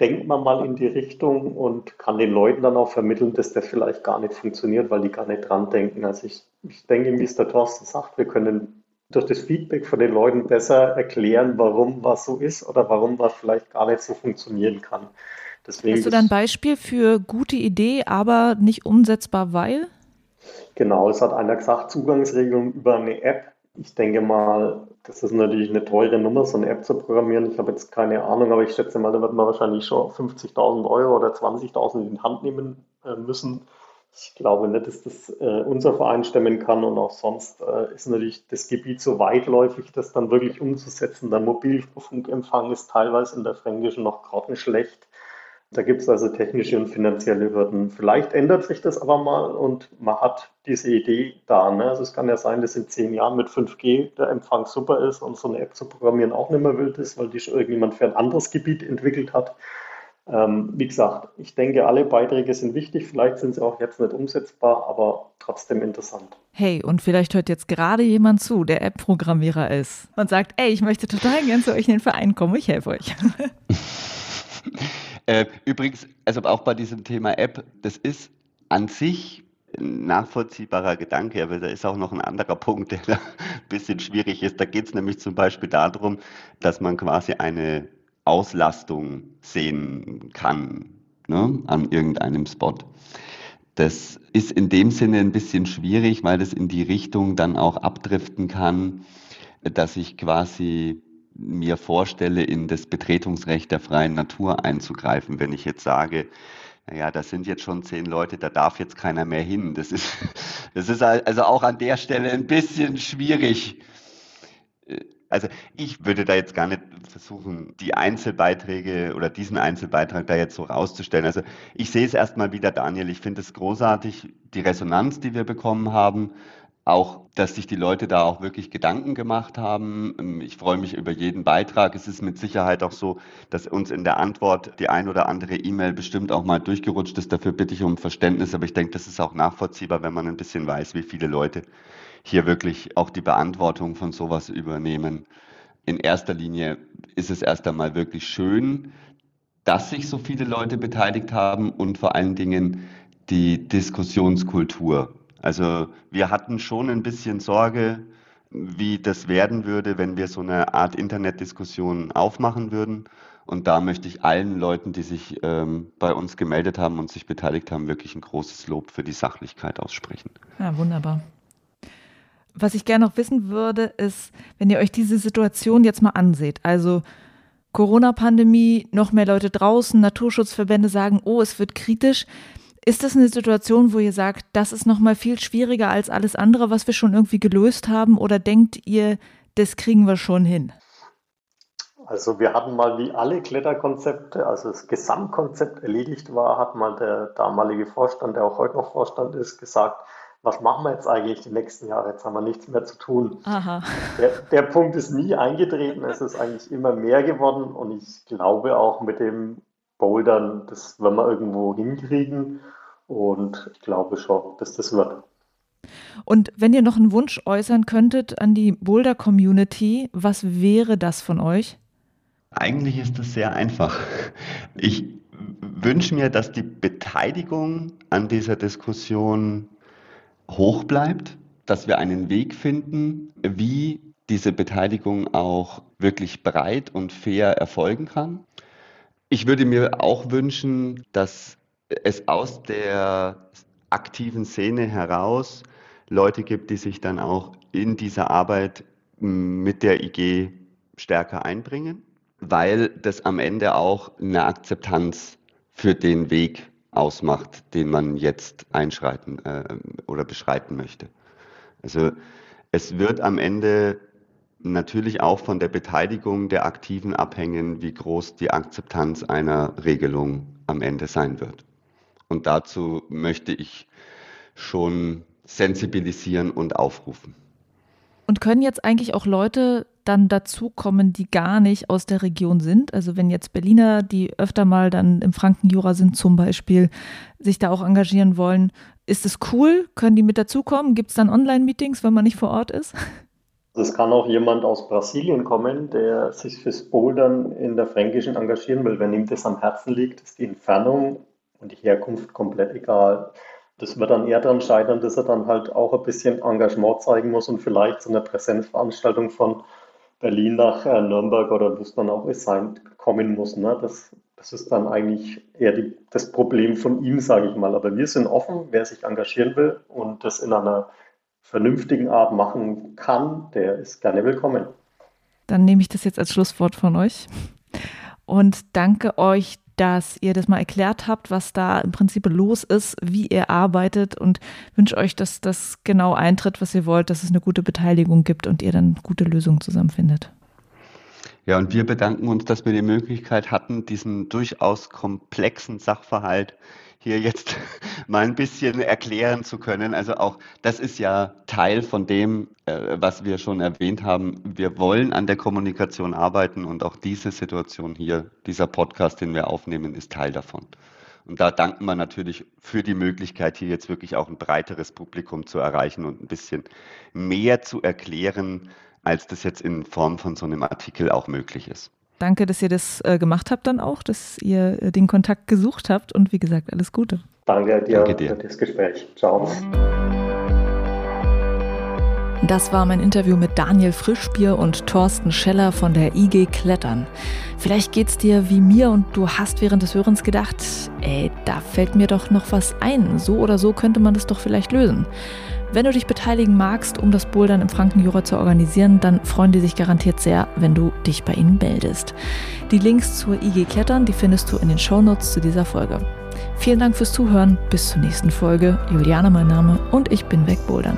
denkt man mal in die Richtung und kann den Leuten dann auch vermitteln, dass der vielleicht gar nicht funktioniert, weil die gar nicht dran denken. Also ich denke, wie es der Thorsten sagt, wir können durch das Feedback von den Leuten besser erklären, warum was so ist oder warum was vielleicht gar nicht so funktionieren kann. Deswegen hast du da ein Beispiel für gute Idee, aber nicht umsetzbar, weil? Genau, es hat einer gesagt, Zugangsregelung über eine App. Ich denke mal, das ist natürlich eine teure Nummer, so eine App zu programmieren. Ich habe jetzt keine Ahnung, aber ich schätze mal, da wird man wahrscheinlich schon 50.000 € oder 20.000 € in die Hand nehmen müssen. Ich glaube nicht, dass das unser Verein stemmen kann, und auch sonst ist natürlich das Gebiet so weitläufig, das dann wirklich umzusetzen. Der Mobilfunkempfang ist teilweise in der Fränkischen noch grottenschlecht. Da gibt es also technische und finanzielle Hürden. Vielleicht ändert sich das aber mal und man hat diese Idee da. Ne? Also es kann ja sein, dass in 10 Jahren mit 5G der Empfang super ist und so eine App zu programmieren auch nicht mehr wild ist, weil die schon irgendjemand für ein anderes Gebiet entwickelt hat. Wie gesagt, ich denke, alle Beiträge sind wichtig. Vielleicht sind sie auch jetzt nicht umsetzbar, aber trotzdem interessant. Hey, und vielleicht hört jetzt gerade jemand zu, der App-Programmierer ist und sagt, ey, ich möchte total gern zu euch in den Verein kommen, ich helfe euch. Übrigens, also auch bei diesem Thema App, das ist an sich ein nachvollziehbarer Gedanke, aber da ist auch noch ein anderer Punkt, der da ein bisschen schwierig ist. Da geht es nämlich zum Beispiel darum, dass man quasi eine Auslastung sehen kann, ne, an irgendeinem Spot. Das ist in dem Sinne ein bisschen schwierig, weil das in die Richtung dann auch abdriften kann, dass ich quasi mir vorstelle, in das Betretungsrecht der freien Natur einzugreifen, wenn ich jetzt sage, naja, da sind jetzt schon 10 Leute, da darf jetzt keiner mehr hin. Das ist also auch an der Stelle ein bisschen schwierig. Also ich würde da jetzt gar nicht versuchen, die Einzelbeiträge oder diesen Einzelbeitrag da jetzt so rauszustellen. Also ich sehe es erstmal wieder, Daniel, ich finde es großartig, die Resonanz, die wir bekommen haben. Auch, dass sich die Leute da auch wirklich Gedanken gemacht haben. Ich freue mich über jeden Beitrag. Es ist mit Sicherheit auch so, dass uns in der Antwort die ein oder andere E-Mail bestimmt auch mal durchgerutscht ist. Dafür bitte ich um Verständnis. Aber ich denke, das ist auch nachvollziehbar, wenn man ein bisschen weiß, wie viele Leute hier wirklich auch die Beantwortung von sowas übernehmen. In erster Linie ist es erst einmal wirklich schön, dass sich so viele Leute beteiligt haben und vor allen Dingen die Diskussionskultur. Also wir hatten schon ein bisschen Sorge, wie das werden würde, wenn wir so eine Art Internetdiskussion aufmachen würden. Und da möchte ich allen Leuten, die sich bei uns gemeldet haben und sich beteiligt haben, wirklich ein großes Lob für die Sachlichkeit aussprechen. Ja, wunderbar. Was ich gerne noch wissen würde, ist, wenn ihr euch diese Situation jetzt mal anseht, also Corona-Pandemie, noch mehr Leute draußen, Naturschutzverbände sagen, oh, es wird kritisch. Ist das eine Situation, wo ihr sagt, das ist nochmal viel schwieriger als alles andere, was wir schon irgendwie gelöst haben? Oder denkt ihr, das kriegen wir schon hin? Also wir hatten mal, wie alle Kletterkonzepte, als das Gesamtkonzept erledigt war, hat mal der damalige Vorstand, der auch heute noch Vorstand ist, gesagt, was machen wir jetzt eigentlich die nächsten Jahre? Jetzt haben wir nichts mehr zu tun. Aha. Der Punkt ist nie eingetreten. Es ist eigentlich immer mehr geworden. Und ich glaube auch mit dem Bouldern, das werden wir irgendwo hinkriegen. Und ich glaube schon, dass das wird. Und wenn ihr noch einen Wunsch äußern könntet an die Boulder-Community, was wäre das von euch? Eigentlich ist das sehr einfach. Ich wünsche mir, dass die Beteiligung an dieser Diskussion hoch bleibt, dass wir einen Weg finden, wie diese Beteiligung auch wirklich breit und fair erfolgen kann. Ich würde mir auch wünschen, dass es aus der aktiven Szene heraus Leute gibt, die sich dann auch in dieser Arbeit mit der IG stärker einbringen, weil das am Ende auch eine Akzeptanz für den Weg ausmacht, den man jetzt einschreiten oder beschreiten möchte. Also es wird am Ende natürlich auch von der Beteiligung der Aktiven abhängen, wie groß die Akzeptanz einer Regelung am Ende sein wird. Und dazu möchte ich schon sensibilisieren und aufrufen. Und können jetzt eigentlich auch Leute dann dazu kommen, die gar nicht aus der Region sind. Also wenn jetzt Berliner, die öfter mal dann im Frankenjura sind zum Beispiel, sich da auch engagieren wollen, ist es cool? Können die mit dazukommen? Gibt es dann Online-Meetings, wenn man nicht vor Ort ist? Es kann auch jemand aus Brasilien kommen, der sich fürs Bouldern in der Fränkischen engagieren will. Wenn ihm das am Herzen liegt, ist die Entfernung und die Herkunft komplett egal. Das wird dann eher daran scheitern, dass er dann halt auch ein bisschen Engagement zeigen muss und vielleicht so eine Präsenzveranstaltung von Berlin nach Nürnberg oder wo es dann auch ist, kommen muss. Ne? Das ist dann eigentlich eher das Problem von ihm, sage ich mal. Aber wir sind offen, wer sich engagieren will und das in einer vernünftigen Art machen kann, der ist gerne willkommen. Dann nehme ich das jetzt als Schlusswort von euch und danke euch, dass ihr das mal erklärt habt, was da im Prinzip los ist, wie ihr arbeitet und wünsche euch, dass das genau eintritt, was ihr wollt, dass es eine gute Beteiligung gibt und ihr dann gute Lösungen zusammenfindet. Ja, und wir bedanken uns, dass wir die Möglichkeit hatten, diesen durchaus komplexen Sachverhalt hier jetzt mal ein bisschen erklären zu können. Also auch das ist ja Teil von dem, was wir schon erwähnt haben. Wir wollen an der Kommunikation arbeiten und auch diese Situation hier, dieser Podcast, den wir aufnehmen, ist Teil davon. Und da danken wir natürlich für die Möglichkeit, hier jetzt wirklich auch ein breiteres Publikum zu erreichen und ein bisschen mehr zu erklären, als das jetzt in Form von so einem Artikel auch möglich ist. Danke, dass ihr das gemacht habt dann auch, dass ihr den Kontakt gesucht habt und wie gesagt, alles Gute. Danke dir für das Gespräch. Ciao. Das war mein Interview mit Daniel Frischbier und Thorsten Scheller von der IG Klettern. Vielleicht geht's dir wie mir und du hast während des Hörens gedacht, da fällt mir doch noch was ein. So oder so könnte man das doch vielleicht lösen. Wenn du dich beteiligen magst, um das Bouldern im Frankenjura zu organisieren, dann freuen die sich garantiert sehr, wenn du dich bei ihnen meldest. Die Links zur IG Klettern, die findest du in den Shownotes zu dieser Folge. Vielen Dank fürs Zuhören, bis zur nächsten Folge. Juliane mein Name und ich bin Wegbouldern.